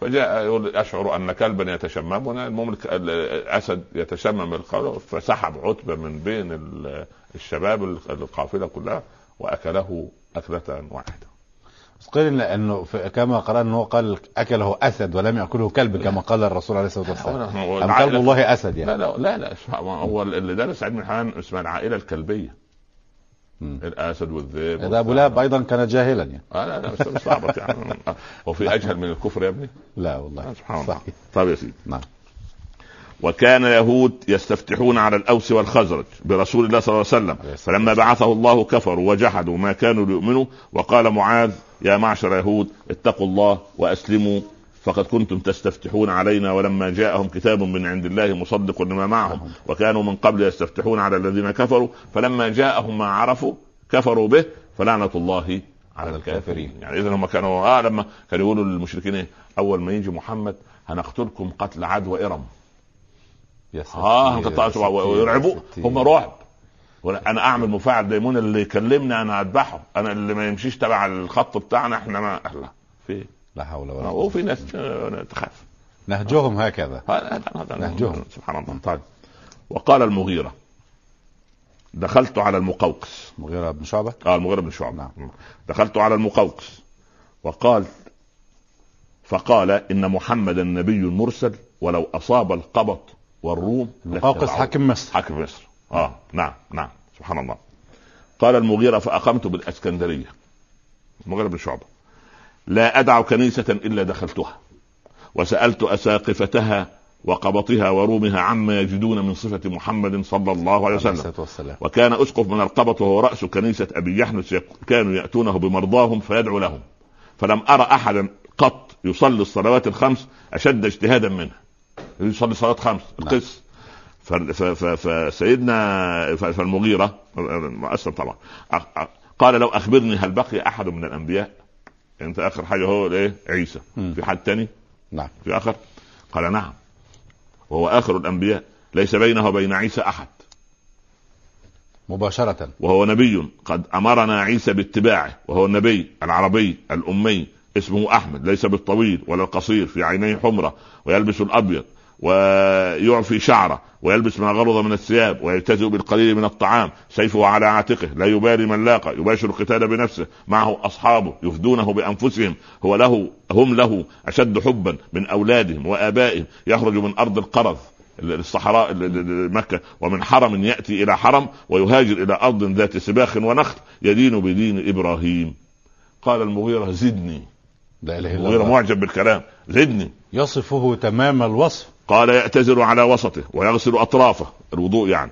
فجاء يقول: أشعر أن كلبا يتشمم. المهم الأسد يتشمم القول، فسحب عتبة من بين الشباب القافلة كلها وأكله أكلة واحدة. قيل لأنه كما قرأ أنه قال أكله أسد ولم يأكله كلب، كما قال الرسول عليه الصلاة والسلام. أم كلب الله أسد يعني؟ لا هو اللي درس علم الحيوان اسمه العائلة الكلبية، الأسد والذئب. هذا أبو لهب أيضا كان جاهلا يعني. لا صعبت يعني. وفي أجهل من الكفر يا ابني؟ لا والله. صحيح. طيب يا سيدي. نعم. وكان يهود يستفتحون على الأوس والخزرج برسول الله صلى الله عليه وسلم، فلما بعثه الله كفروا وجحدوا ما كانوا ليؤمنوا. وقال معاذ: يا معشر يهود اتقوا الله وأسلموا، فقد كنتم تستفتحون علينا ولما جاءهم كتاب من عند الله مصدق لما معهم، وكانوا من قبل يستفتحون على الذين كفروا، فلما جاءهم ما عرفوا كفروا به، فلعنة الله على الكافرين. يعني إذن هم كانوا لما كانوا يقولوا للمشركين: أول ما يجي محمد هنقتلكم قتل عاد وإرم. ويرعبوا هم رعب. انا اعمل مفاعل دايمون، اللي يكلمنا انا اتبعه، انا اللي ما يمشيش تبع الخط بتاعنا احنا ما اهلا في. لا حول ولا قوه. وفي ناس تخاف نهجهم هكذا نهجهم. سبحان الله. طيب وقال المغيرة: دخلت على المقوقس. المغيرة بن شعبة. المغيرة بن شعبة. نعم. دخلت على المقوقس وقال فقال: ان محمدا نبي مرسل، ولو اصاب القبط والروم. المقوقس حاكم مصر. نعم سبحان الله. قال المغيرة: فأقمت بالأسكندرية. المغيرة بن شعبة: لا أدع كنيسة إلا دخلتها، وسألت أساقفتها وقبطها ورومها عما يجدون من صفة محمد صلى الله عليه وسلم. وكان أسقف من القبط وهو رأس كنيسة أبي يحنس، كانوا يأتونه بمرضاهم فيدعو لهم، فلم أرى أحدا قط يصلي الصلوات الخمس أشد اجتهادا منه. يصلي صلاة خمس القس. فسيدنا فالمغيرة مؤسسا طبعا قال: لو أخبرني هل بقي أحد من الأنبياء؟ أنت آخر حاجة هو عيسى. في حد تاني؟ نعم. في آخر؟ قال: نعم، وهو آخر الأنبياء، ليس بينه وبين عيسى أحد مباشرة، وهو نبي قد أمرنا عيسى باتباعه، وهو النبي العربي الأمي اسمه أحمد، ليس بالطويل ولا القصير، في عينيه حمرة ويلبس الأبيض ويعفي شعره ويلبس ما غلظ من الثياب ويلتزئ بالقليل من الطعام، سيفه على عاتقه، لا يبالي من لاقى، يباشر القتال بنفسه، معه أصحابه يفدونه بأنفسهم، هم له أشد حبا من أولادهم وآبائهم. يخرج من أرض القرظ الصحراء مكة، ومن حرم يأتي إلى حرم، ويهاجر إلى أرض ذات سباخ ونخل، يدين بدين إبراهيم. قال المغيرة: زدني. المغيرة معجب بالكلام. زدني يصفه تمام الوصف. قال: يأتزر على وسطه ويغسل أطرافه، الوضوء يعني،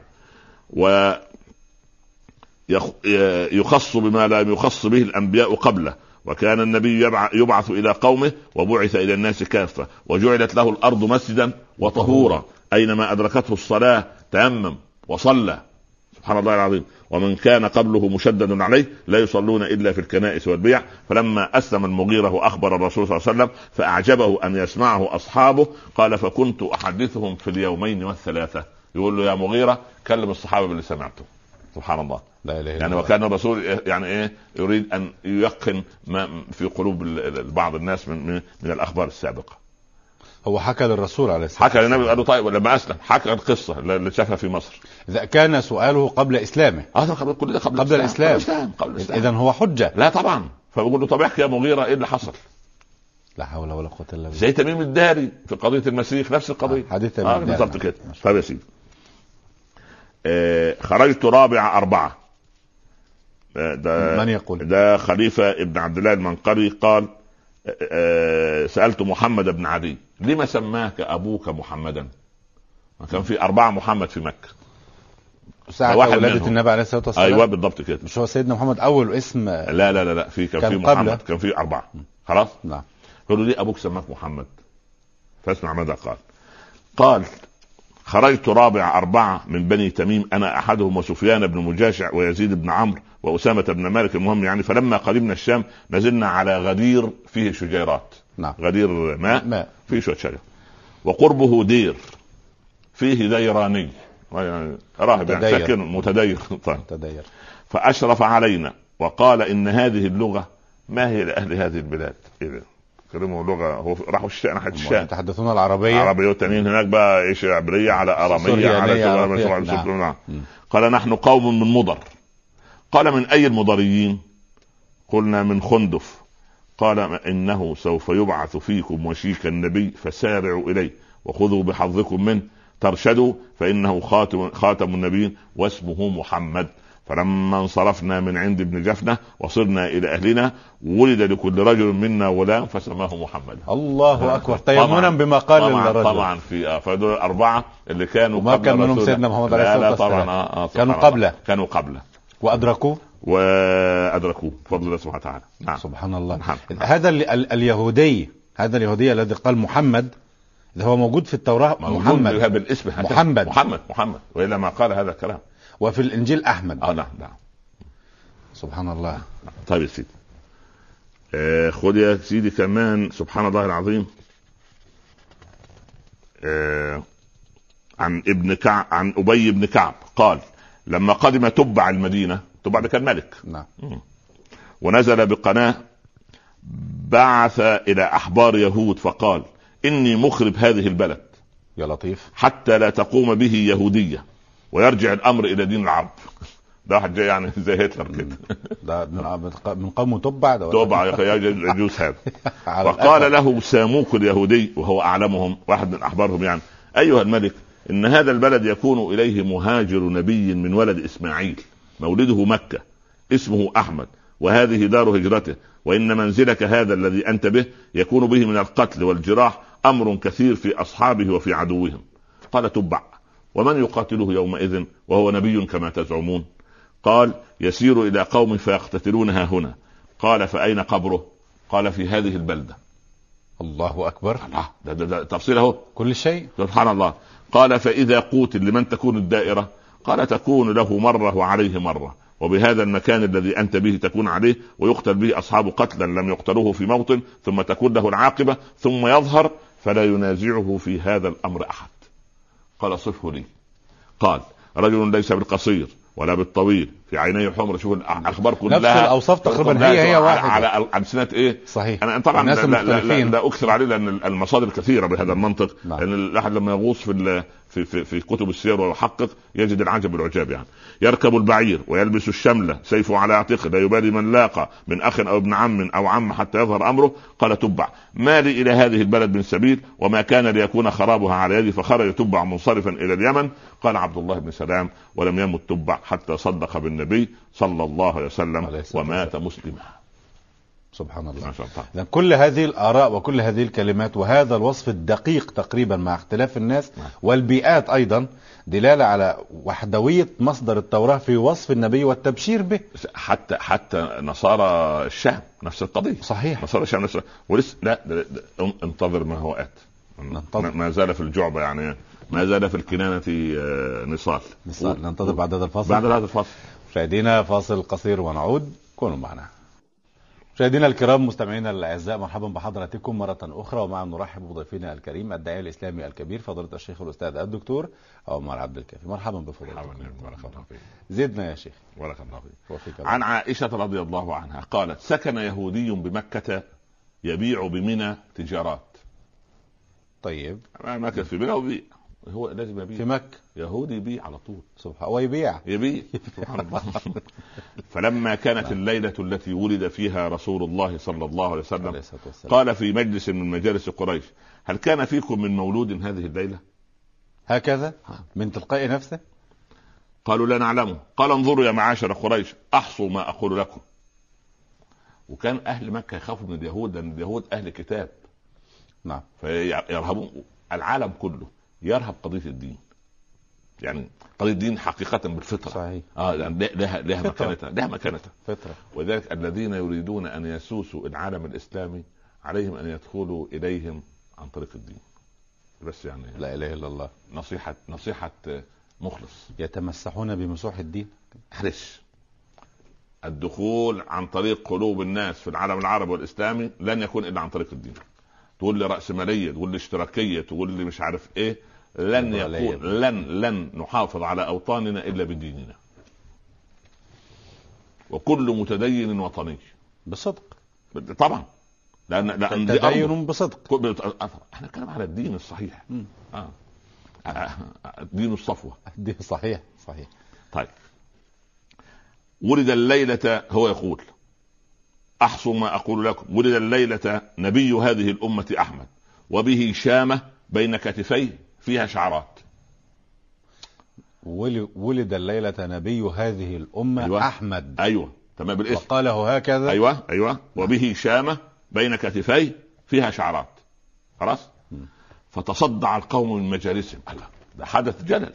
ويخص بما لم يخص به الأنبياء قبله، وكان النبي يبعث إلى قومه، وبعث إلى الناس كافة، وجعلت له الأرض مسجدا وطهورا، أينما أدركته الصلاة تيمم وصلى. سبحان الله العظيم. ومن كان قبله مشدد عليه لا يصلون إلا في الكنائس والبيع. فلما أسلم المغيرة أخبر الرسول صلى الله عليه وسلم فأعجبه أن يسمعه أصحابه. قال فكنت أحدثهم في اليومين والثلاثة. يقول له يا مغيرة كلم الصحابة باللي سمعته. سبحان الله. لا إله إلا يعني الله. وكان الرسول يعني إيه يريد أن يقن ما في قلوب بعض الناس من الأخبار السابقة. هو حكى للرسول عليه السلام. حكى للنبي. قال له طيب لما أسلم حكى القصة اللي شافها في مصر. إذا كان سؤاله قبل إسلامه. قبل الإسلام. إذن هو حجة. لا طبعا. فبقول له طب احكي يا مغيرة إيه اللي حصل. لا حول ولا قوة إلا بالله. زي تميم الداري في قضية المسيخ نفس القضية. حديث تميم الداري. بالضبط كده. طب يا سيدي. خرجت رابع أربعة. من يقول؟ ده خليفة ابن عبد الله المنقري قال سألت محمد بن عدي لما سماك أبوك محمدا؟ كان في 4 محمد في مكة. ساعة ولادة النبي عليه الصلاة والسلام. أيوة بالضبط كده. مش هو سيدنا محمد أول اسم؟ لا لا لا في كان في محمد كان في 4 خلاص. نعم. قالوا لي أبوك سماك محمد. فاسمع ماذا قال. قال خرجت رابع 4 من بني تميم أنا أحدهم وسفيان بن مجاشع ويزيد بن عمرو وأسامة بن مالك المهم يعني. فلما قدمنا الشام نزلنا على غدير فيه شجيرات. نعم. غدير ماء فيه شوية شجر وقربه دير فيه ديراني يعني راهب يعني ساكن متدير. طيب. فأشرف علينا وقال إن هذه اللغة ما هي لأهل هذه البلاد. إذا كلمه لغة هو راحوا الشام تحدثون العربية. العربية والتانيين هناك بقى إيش عبرية على أرامية على. قال نحن قوم من مضر. قال من أي المضريين؟ قلنا من خندف. قال إنه سوف يبعث فيكم وشيك النبي فسارعوا إليه وخذوا بحظكم منه ترشدوا فإنه خاتم النبي واسمه محمد. فلما انصرفنا من عند ابن جفنة وصرنا إلى أهلنا ولد لكل رجل منا ولام فسماه محمد. الله أكبر. تيمنا بما قال الرجل. طبعا في فدول 4 اللي كانوا قبل كان منهم سيدنا محمد عليه الصلاة والسلام. كانوا قبله وأدركوه بفضل الله سبحانه وتعالى. نعم. سبحان الله. هذا اليهودي الذي قال محمد ده هو موجود في التوراة محمد بالاسم محمد وإلا ما قال هذا الكلام. وفي الإنجيل أحمد. نعم. سبحان الله. طيب يا سيدي. خد يا سيدي كمان. سبحان الله العظيم. عن أبي بن كعب قال لما قدم تبع المدينة. تبع ده كان ملك. نعم. ونزل بقناة بعث إلى أحبار يهود فقال إني مخرب هذه البلد. يا لطيف. حتى لا تقوم به يهودية ويرجع الأمر إلى دين العرب. ده واحد جاي يعني زي هتلر كده. ده من قوم تبع. تبع يا أخي الجوز هذا. وقال له ساموك اليهودي وهو أعلمهم واحد من أحبارهم يعني أيها الملك إن هذا البلد يكون إليه مهاجر نبي من ولد إسماعيل مولده مكة اسمه أحمد وهذه دار هجرته وإن منزلك هذا الذي أنت به يكون به من القتل والجراح أمر كثير في أصحابه وفي عدوهم. قال تبع ومن يقاتله يومئذ وهو نبي كما تزعمون؟ قال يسير إلى قوم فيقتتلونها هنا. قال فأين قبره؟ قال في هذه البلدة. الله أكبر. ده تفصيله كل شيء. سبحان الله. قال فإذا قوتل لمن تكون الدائرة؟ قال تكون له مرة وعليه مرة وبهذا المكان الذي أنت به تكون عليه ويقتل به أصحاب قتلا لم يقتلوه في موطن ثم تكون له العاقبة ثم يظهر فلا ينازعه في هذا الأمر أحد. قال صفه لي. قال رجل ليس بالقصير ولا بالطويل في عينيه حمر. شوف الأخبار كلها نفس الأوصاف تقريبا هي واحدة على ألسنة إيه صحيح. أنا طبعا لا أكثر عليه لأن المصادر كثيرة بهذا المنطق. لأن الواحد لما يغوص في كتب السير ويحقق يجد العجب والعجاب يعني. يركب البعير ويلبس الشملة سيفه على عاتقه لا يبالي من لاقى من أخ أو ابن عم أو عم حتى يظهر أمره. قال تبع ما لي إلى هذه البلد من سبيل وما كان ليكون خرابها على يدي. فخرج تبع منصرفا إلى اليمن. قال عبد الله بن سلام ولم يمت تبع حتى صدق بالنبي صلى الله عليه وسلم ومات مسلما. سبحان الله. إذن كل هذه الآراء وكل هذه الكلمات وهذا الوصف الدقيق تقريبا مع اختلاف الناس والبيئات أيضا دلالة على وحدوية مصدر التوراة في وصف النبي والتبشير به. حتى نصارى الشام نفس القضية. صحيح. نصارى الشام نفس. ولسه لا انتظر ما هو آت. ما زال في الجعبة يعني ما زال في الكنانة نصال. ننتظر بعد هذا الفاصل. مشاهدينا فاصل قصير ونعود، كونوا معنا. مشاهدينا الكرام مستمعينا الاعزاء، مرحبا بحضراتكم مرة أخرى، ومعا نرحب بضيفنا الكريم الداعية الإسلامي الكبير فضيلة الشيخ الأستاذ الدكتور عمر عبد الكافي. مرحبا بفضيلتكم. زدنا يا شيخ. عن عائشة رضي الله عنها قالت: سكن يهودي بمكة يبيع بمنى تجارات. طيب ما كان في منى وبيع، هو لازم يبيع في مكة، يهودي يبيع على طول سبحان الله، يبيع سبحان الله. فلما كانت الليلة التي ولد فيها رسول الله صلى الله عليه وسلم قال في مجلس من مجالس قريش: هل كان فيكم من مولود هذه الليلة هكذا من تلقاء نفسه؟ قالوا: لا نعلمه. قال: انظروا يا معاشر قريش، احصوا ما اقول لكم. وكان اهل مكة يخافوا من اليهود، لان اليهود اهل كتاب، نعم، فيرهبون. العالم كله يرهب قضية الدين، يعني قضية الدين حقيقة بالفطرة. صحيح. لها مكانتها، لها مكانتها فطرة. وذلك الذين يريدون أن يسوسوا العالم الإسلامي عليهم أن يدخلوا إليهم عن طريق الدين. بس يعني لا إله إلا الله، نصيحة مخلص. يتمسحون بمسوح الدين. احرص الدخول عن طريق قلوب الناس في العالم العربي والإسلامي لن يكون إلا عن طريق الدين. تقول لي رأسمالية، تقول لي اشتراكية، تقول لي مش عارف ايه، لن يكون، لن نحافظ على أوطاننا إلا بديننا. وكل متدين وطني بصدق طبعا، لأن تدين بصدق. احنا نتكلم على الدين الصحيح، دين الصفوة، الدين الصحيح. صحيح. طيب، ولد الليلة، هو يقول: أحصوا ما أقول لكم، ولد الليلة نبي هذه الأمة أحمد، وبه شامة بين كتفيه فيها شعرات. ولد الليلة نبي هذه الأمة. أيوة. أحمد. أيوة تمام بالاسم. وقاله هكذا. أيوة. وبه شامة بين كتفيه فيها شعرات. خلاص. فتصدع القوم من مجالسهم. ده حدث جلل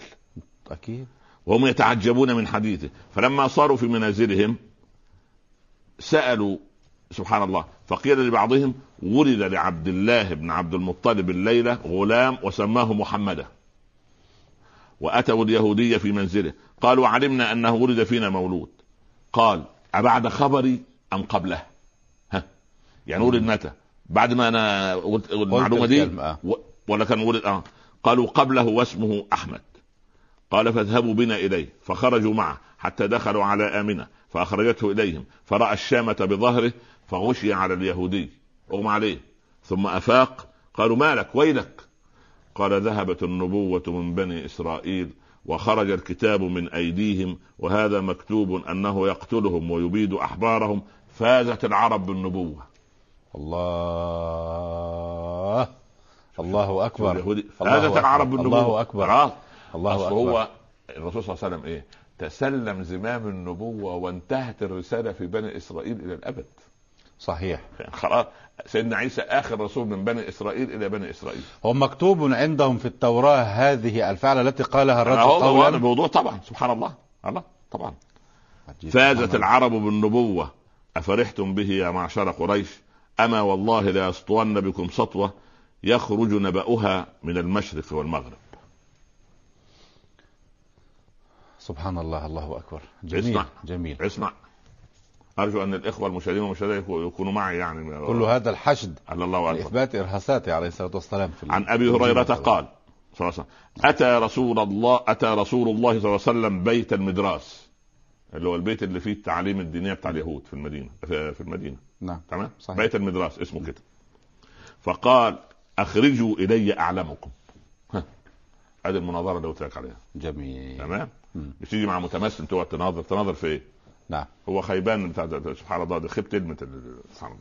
أكيد، وهم يتعجبون من حديثه. فلما صاروا في منازلهم سألوا، سبحان الله، فقيل لبعضهم: ولد لعبد الله بن عبد المطلب الليلة غلام وسماه محمدا. وأتوا اليهودية في منزله قالوا: علمنا أنه ولد فينا مولود. قال: أبعد خبري أم قبله؟ يعني ولد متى؟ بعد ما أنا المعلومة دي ولا كان ولد؟ قالوا: قبله واسمه أحمد. قال: فاذهبوا بنا إليه. فخرجوا معه حتى دخلوا على آمنة فأخرجته إليهم، فرأى الشامة بظهره فغشي على اليهودي، أغمى عليه، ثم أفاق. قالوا: ما لك، ويلك؟ قال: ذهبت النبوة من بني إسرائيل، وخرج الكتاب من أيديهم، وهذا مكتوب أنه يقتلهم ويبيد أحبارهم، فازت العرب بالنبوة. الله الله أكبر. فازت العرب بالنبوة. الله أكبر. الله أكبر. هو الرسول صلى الله عليه وسلم إيه؟ تسلم زمام النبوة وانتهت الرسالة في بني إسرائيل إلى الأبد. صحيح. خلاص، سيدنا عيسى آخر رسول من بني إسرائيل إلى بني إسرائيل. هم مكتوب عندهم في التوراة هذه الفعلة التي قالها الرجل قولا. هذا الموضوع طبعا سبحان الله. الله طبعا. فازت العرب بالنبوة، أفرحتم به يا معشر قريش؟ أما والله لا يسطون بكم سطوة يخرج نبأها من المشرق والمغرب. سبحان الله. الله أكبر. جميل. اسمع. أرجو أن الإخوة المشاهدين والمشاهدات يكونوا معي، يعني كل هذا الحشد على إثبات إرهاساته عليه الصلاة والسلام. عن أبي هريرة قال صلى الله عليه وسلم: أتى رسول الله صلى الله عليه وسلم بيت المدراس، اللي هو البيت اللي فيه التعليم الدينية بتاع اليهود في المدينة. نعم. تمام. صحيح. بيت المدراس اسمه كده. فقال: أخرجوا إلي أعلمكم. هذه المناظرة اللي قلت عليها. جميل. تمام. يجي مع متمثل تقعد تناظر في ايه؟ نعم. هو خيبان بتاع سبحان الله، ده خيبت كلمه سبحان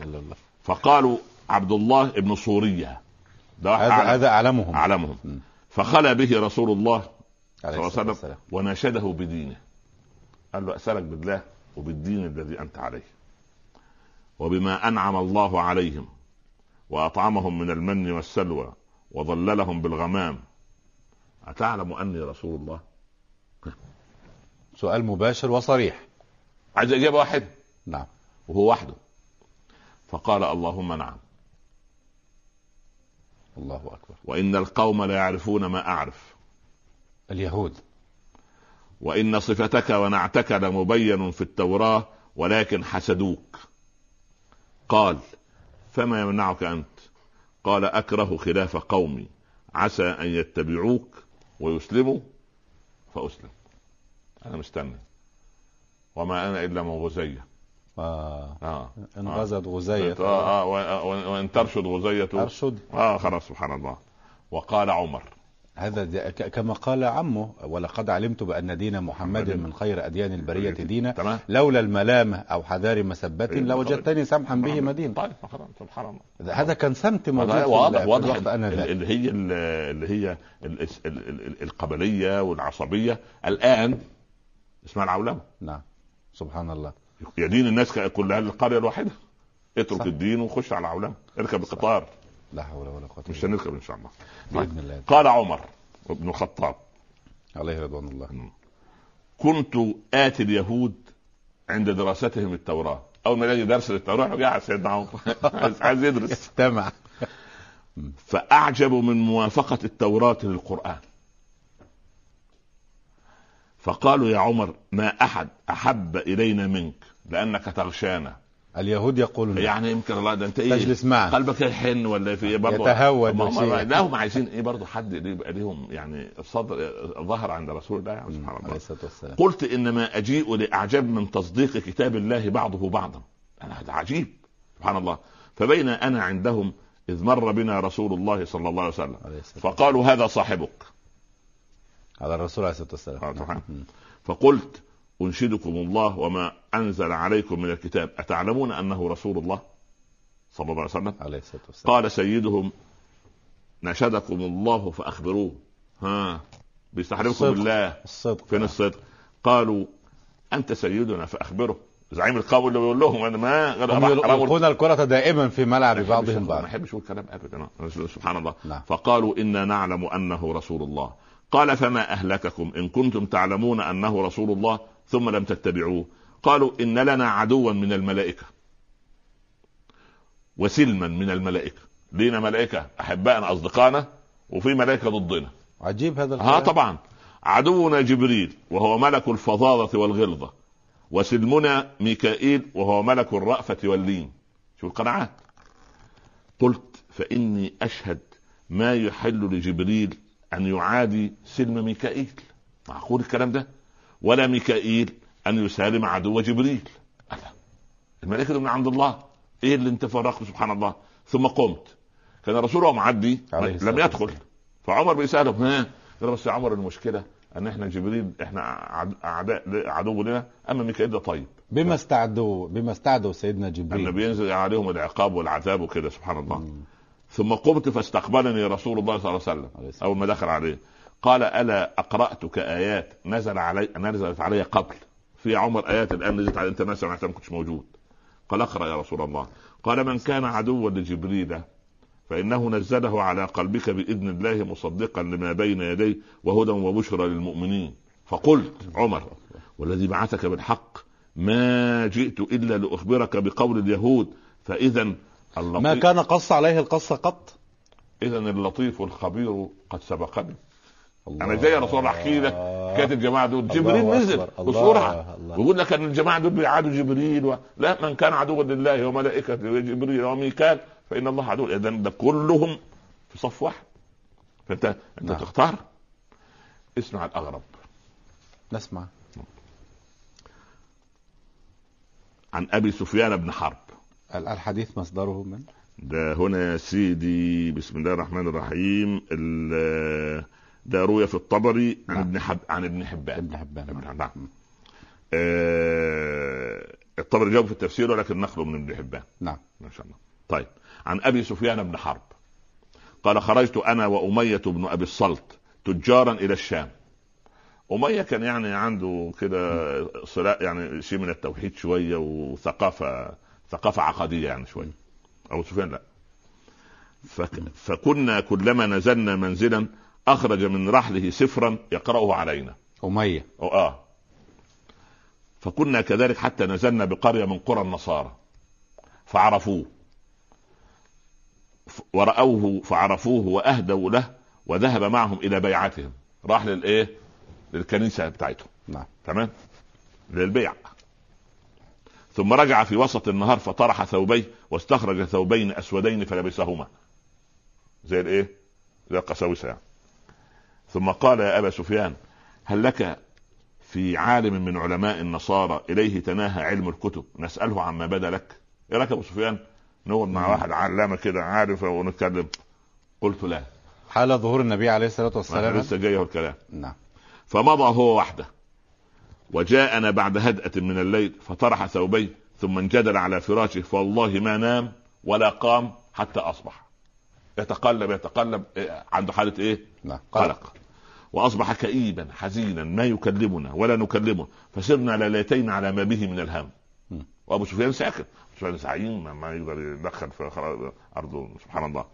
الله. فقالوا: عبد الله ابن سورية، ده هذا أعلمهم. فخلى به رسول الله صلى الله عليه وسلم وناشده بدينه. قال له: أسألك بالله وبالدين الذي أنت عليه، وبما أنعم الله عليهم وأطعمهم من المن والسلوى وظللهم بالغمام، أتعلم أني رسول الله؟ سؤال مباشر وصريح، عايز إجابة واحد. نعم. وهو وحده. فقال: اللهم نعم. الله أكبر. وإن القوم لا يعرفون ما أعرف، اليهود. وإن صفتك ونعتك لمبين في التوراة ولكن حسدوك. قال فما يمنعك أنت؟ قال أكره خلاف قومي عسى أن يتبعوك ويسلموا فأسلم، أنا مستني وما أنا إلا من غزية. إن غزت غزية وإن ترشد غزية أرشد. خلاص، سبحان الله. وقال عمر هذا كما قال عمه: ولقد علمت بأن دين محمد من خير أديان البرية دينا، لولا الملامة أو حذار مسبة لوجدتني سمحا به مدين. طيب، سبحان الله، هذا كان سمت موجود. واضح اللي هي القبلية والعصبية الآن اسمها العولمة. نعم، سبحان الله. يدين الناس كلها للقرية الواحدة، اترك الدين وخش على العولمة، اركب القطار. لا حول ولا قوة، مش هنركب إن شاء الله. بإذن الله. قال عمر بن الخطاب عليه رضوان الله: كنت آتي اليهود عند دراستهم التوراة. أول ما يجي درس للتوراة يقعد سيدنا عمر عايز يدرس، استمع. فأعجب من موافقة التوراة للقرآن، فقالوا يا عمر ما أحد أحب إلينا منك لأنك تغشانا. اليهود يقولون يعني يمكن الله ده انت ايه تجلس معنا، قلبك الحن ولا في ايه برضه يتهود. لا، هم عايزين ايه برضه حد يبقى لهم يعني الصدر ظهر عند رسول الله يعني سبحان الله. قلت انما اجيء لاعجب من تصديق كتاب الله بعضه بعضا، انا هذا عجيب سبحان الله. فبين انا عندهم اذ مر بنا رسول الله صلى الله عليه وسلم فقالوا هذا صاحبك، هذا الرسول عليه الصلاه والسلام. فقلت أنشدكم الله وما أنزل عليكم من الكتاب، أتعلمون أنه رسول الله صلى الله عليه وسلم؟ قال سيدهم نشدكم الله فأخبروه. بيستحلفكم بالله الصدق، فين الصدق؟ قالوا أنت سيدنا فأخبره، زعيم القوم اللي بيقول لهم أنا ما يلقون الكرة دائما في ملعب بعضهم بعض، ما أحبش الكلام أبدا، سبحان الله. لا. فقالوا إنا نعلم أنه رسول الله. قال فما أهلككم إن كنتم تعلمون أنه رسول الله ثم لم تتبعوه. قالوا إن لنا عدوا من الملائكة وسلما من الملائكة، لينا ملائكة أحبائنا أصدقائنا وفي ملائكة ضدنا. عجيب هذا الكلام. طبعا عدونا جبريل وهو ملك الفظاظة والغلظة، وسلمنا ميكائيل وهو ملك الرأفة واللين. شو القناعات. قلت فإني أشهد ما يحل لجبريل أن يعادي سلم ميكائيل، معقول الكلام ده؟ ولا ميكائيل أن يسالم عدو جبريل. ألا الملائكة من عند الله، إيه اللي انت فرقت سبحان الله. ثم قمت، كان رسوله معدي لم يدخل، فعمر بيسأله قال بس يا عمر المشكلة أن إحنا جبريل إحنا عدو لنا، أما ميكائيل ده طيب. بما استعدوا سيدنا جبريل أن بينزل عليهم العقاب والعذاب وكده سبحان الله. ثم قمت فاستقبلني رسول الله صلى الله عليه وسلم أول ما دخل عليه قال ألا أقرأتك آيات نزلت علي قبل، في عمر آيات الآن نزلت على أنت ناسا ما كنتش موجود. قال أقرأ يا رسول الله. قال من كان عدوا لجبريل فإنه نزله على قلبك بإذن الله مصدقا لما بين يديه وهدى وبشرى للمؤمنين. فقلت عمر والذي بعثك بالحق ما جئت إلا لأخبرك بقول اليهود، فإذا ما كان قص عليه القصة قط، إذا اللطيف والخبير قد سبقني. أنا جاي يا رسول الله أحكي لك كانت الجماعة دول جبريل نزل بسرعة ويقول لك أن الجماعة دول بيعادوا جبريل لا من كان عدوا لله وملائكة جبريل وميكال فإن الله عدو، إذا ده كلهم في صف واحد. فأنت تختار. اسمع الأغرب، نسمع عن أبي سفيان بن حرب. الحديث مصدره من؟ ده هنا يا سيدي، بسم الله الرحمن الرحيم، ده روية في الطبري عن ابن حبان. نعم. الطبري جاوب في التفسير ولكن نخلو من ابن حبان. نعم ما شاء الله. طيب عن أبي سفيان بن حرب قال خرجت أنا وأمية بن أبي الصلت تجارا إلى الشام. أمية كان يعني عنده كده صلاة يعني شيء من التوحيد شوية وثقافة عقدية يعني شوية أو سفيان لا. فكنا كلما نزلنا منزلا أخرج من رحله سفرا يقرأه علينا أمية. فكنا كذلك حتى نزلنا بقرية من قرى النصارى فعرفوه، ورأوه فعرفوه وأهدوا له وذهب معهم إلى بيعتهم. راح للإيه؟ للكنيسة بتاعتهم. نعم. تمام؟ للبيع. ثم رجع في وسط النهار فطرح ثوبيه واستخرج ثوبين أسودين فلبسهما. زي الإيه؟ زي القساوسة يعني. ثم قال يا أبا سفيان هل لك في عالم من علماء النصارى إليه تناهى علم الكتب نسأله عما بدا لك؟ إيه رأيك أبو سفيان؟ نقعد مع واحد علامة كده عارفة ونتكلم. قلت لا. حال ظهور النبي عليه الصلاة والسلام لسه جايه الكلام. نعم. فمضى هو وحده وجاءنا بعد هدأة من الليل فطرح ثوبيه ثم انجدل على فراشه فوالله ما نام ولا قام حتى أصبح يتقلب عنده حالة إيه؟ نعم. قلق. وأصبح كئيبا حزينا ما يكلمنا ولا نكلمه فسرنا ليلتين على ما به من الهم. وأبو سفيان ساكت. سفيان سعيد ما يقدر يدخل في أرضه سبحان الله.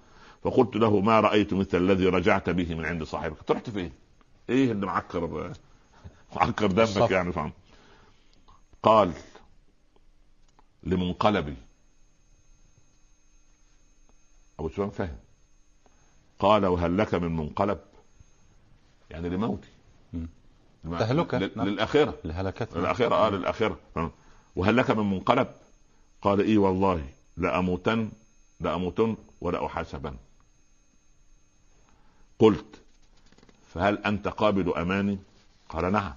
فقلت له ما رأيت مثل الذي رجعت به من عند صاحبك. رحت فين؟ ايه اللي معكر دمك يعني فهم. قال لمنقلبي. أبو سفيان فهم. قال وهل لك من منقلب؟ يعني لموتي تهلكة للآخرة للآخرة للآخرة. وهل لك من منقلب؟ قال إيه والله لأموتن ولا أحاسبن. قلت فهل أنت قابل أماني؟ قال نعم.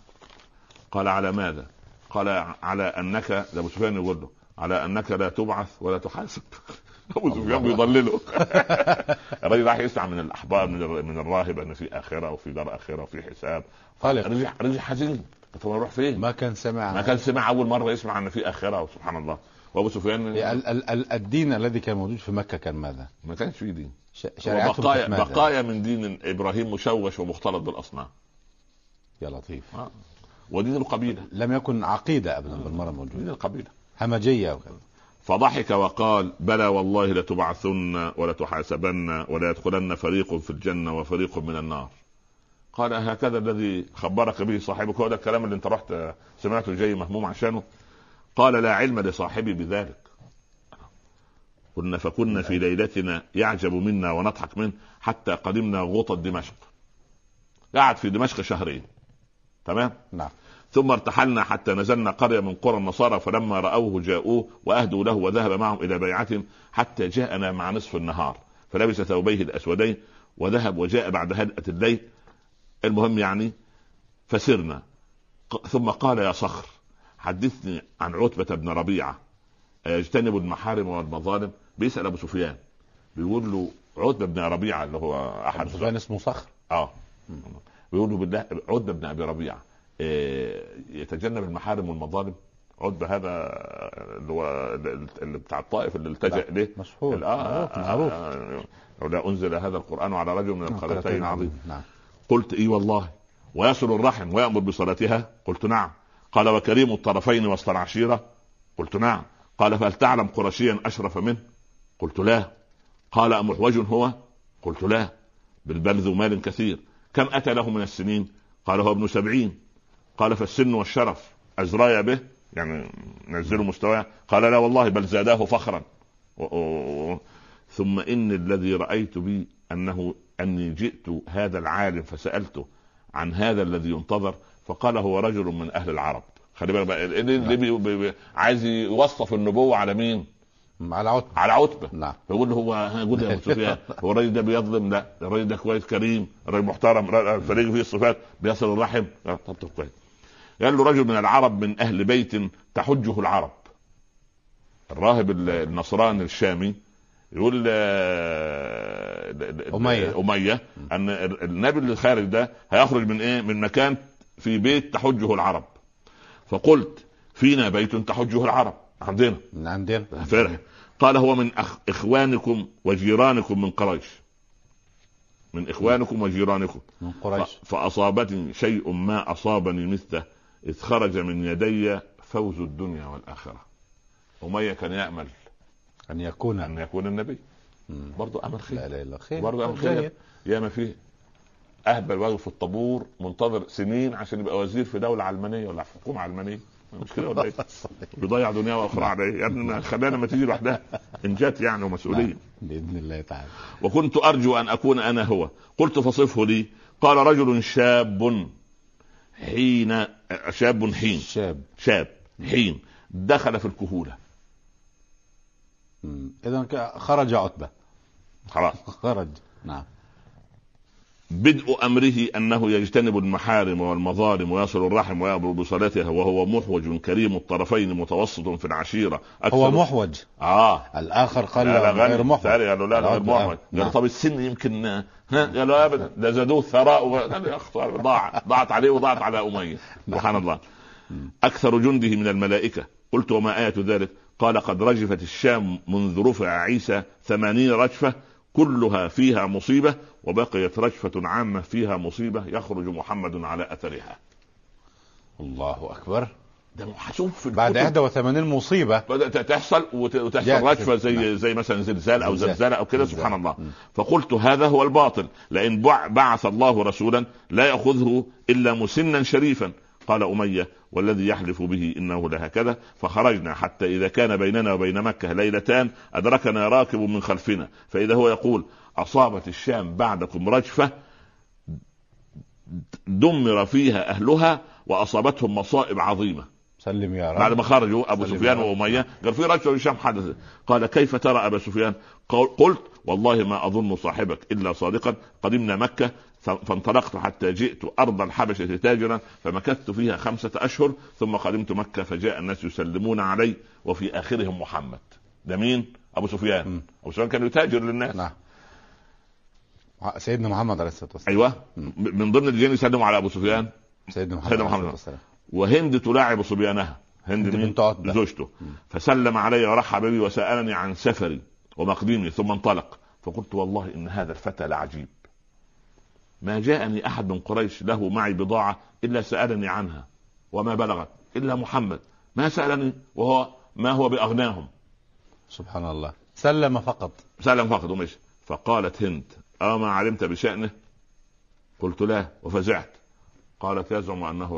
قال على ماذا؟ قال على أنك أبو سفيان يقول له على أنك لا تبعث ولا تحاسب. أبو سفيان يضلله. الرجل راح يسمع من الأحبار من الراهب أن في آخرة وفي دار آخرة وفي حساب. رجل حزين. طب نروح فين؟ ما كان سمع أول مرة يسمع أن في آخرة وسبحان الله. وابو سفيان الدين الذي كان موجود في مكة كان ماذا؟ ما كانش فيه دين. بقايا من دين إبراهيم مشوش ومختلط بالأصنام. يا لطيف. ودين القبيلة لم يكن عقيدة أبدا بالمرة موجودة. دين القبيلة همجية وكذا. فضحك وقال بلى والله لتبعثن ولا تحاسبن ولا يدخلن فريق في الجنة وفريق من النار. قال هكذا الذي خبرك به صاحبك هو ده الكلام اللي انت رحت سمعته جاي مهموم عشانه. قال لا علم لصاحبي بذلك. فكنا في ليلتنا يعجب منا ونضحك منه حتى قدمنا غوطة دمشق. قعد في دمشق شهرين. تمام. نعم. ثم ارتحلنا حتى نزلنا قرية من قرى النصارى فلما رأوه جاءوه وأهدوا له وذهب معهم إلى بيعتهم حتى جاءنا مع نصف النهار فلبس ثوبيه الأسودين وذهب وجاء بعد هدأة الليل. المهم يعني فسرنا. ثم قال يا صخر حدثني عن عتبة بن ربيعة يجتنب المحارم والمظالم. بيسأل أبو سفيان بيقول له عتبة بن ربيعة اللي هو أحد سفيان اسمه صخر بيقول له بالله عتبة بن أبي ربيعة يتجنب المحارم والمظالم. عتبة هذا اللي هو اللي بتاع الطائف اللي التجأ له مشهور معروف لا أنزل هذا القرآن على رجل من القريتين عظيم. نعم. قلت إيه والله ويصل الرحم ويأمر بصلاتها؟ قلت نعم. قال وكريم الطرفين وسط العشيرة؟ قلت نعم. قال فهل تعلم قرشيا أشرف منه؟ قلت لا. قال أمحوج هو؟ قلت لا. بالبل ذو مال كثير. كم أتى له من السنين؟ قال هو ابن 70. قال فالسن والشرف أزرايا به يعني نزلوا مستواه؟ قال لا والله بل زاداه فخرا. ثم إن الذي رأيت بي أني جئت هذا العالم فسألته عن هذا الذي ينتظر فقال هو رجل من أهل العرب. خلي بالك بقى اللي عايز يوصف النبوة على مين؟ على عتبة. على عتبة. نعم. يقول له هو يا سفيان هو الراجل ده بيظلم؟ لا. الراجل ده كويس كريم راجل محترم فريق فيه الصفات بيصل الرحم. طب كويس. قال له رجل من العرب من أهل بيت تحجه العرب. الراهب النصراني الشامي يقول أمية أن النبي اللي خارج ده هيخرج من إيه؟ من مكان في بيت تحجه العرب. فقلت فينا بيت تحجه العرب عندنا فرح. قال هو من إخوانكم وجيرانكم من قريش. من إخوانكم وجيرانكم من قريش. فأصابتني شيء ما أصابني مثله إذ خرج من يدي فوز الدنيا والآخرة. أمية كان يأمل أن يكون النبي. برضو أمل خير. برضو أمل خير. يا ما فيه أهبل واقف في الطابور منتظر سنين عشان يبقى وزير في دولة علمانية ولا حكومة علمانية. مش كده ولا ايه؟ بيضيع دنيا واخره عليه يا ابني، خلينا ما تيجي لوحدها ان جات يعني ومسؤوليه باذن الله تعالى. وكنت ارجو ان اكون انا هو. قلت فصفه لي. قال رجل شاب حين شاب حين دخل في الكهوله. اذا خرج عتبه خلاص خرج. نعم. بدء أمره أنه يجتنب المحارم والمظالم ويصل الرحم ويأمر بصلاتها، وهو محوج كريم الطرفين متوسط في العشيرة. هو محوج الآخر قال غير محوج، قالوا لا غير محوج. قال طب السن يمكن قالوا أبدا ده زادوه الثراء ضاعت عليه وضاعت على أمية سبحان الله. أكثر جنده من الملائكة. قلت وما آية ذلك؟ قال قد رجفت الشام منذ رفع عيسى 80 رجفة كلها فيها مصيبة، وبقيت رجفة عامة فيها مصيبة يخرج محمد على أثرها. الله أكبر. ده هشوف بعد 81 مصيبة بدأت تحصل وتحصل رجفة زي مثلا زلزال أو زلزال أو كده سبحان الله. فقلت هذا هو الباطل، لأن بعث الله رسولا لا يأخذه إلا مسنا شريفا. قال أمية والذي يحلف به إنه لهكذا. فخرجنا حتى إذا كان بيننا وبين مكة ليلتان أدركنا راكب من خلفنا فإذا هو يقول أصابت الشام بعدكم رجفة دمر فيها أهلها وأصابتهم مصائب عظيمة. سلم يا رب. بعد ما خرجوا أبو سفيان وأمية قال في رجفة الشام حدثت. قال كيف ترى أبا سفيان؟ قلت والله ما أظن صاحبك إلا صادقا. قدمنا مكة فانطلقت حتى جئت أرض الحبشة تاجرا فمكثت فيها 5 أشهر ثم قدمت مكة فجاء الناس يسلمون علي وفي آخرهم محمد. ده مين؟ أبو سفيان. أبو سفيان كان يتاجر للناس. نعم. سيدنا محمد عليه الصلاة والسلام. أيوة. من ضمن الذين يسلموا على أبو سفيان سيدنا محمد عليه الصلاة والسلام. وهند تلاعب صبيانها. هند بنت عتبة زوجته. فسلم علي ورحب بي وسألني عن سفري ومقدمي ثم انطلق. فقلت والله إن هذا الفتى لعجيب، ما جاءني أحد من قريش له معي بضاعة إلا سألني عنها وما بلغت إلا محمد، ما سألني وهو ما هو بأغناهم سبحان الله. سلم فقط ومشي. فقالت هند ما علمت بشأنه؟ قلت لا وفزعت. قالت يزعم أنه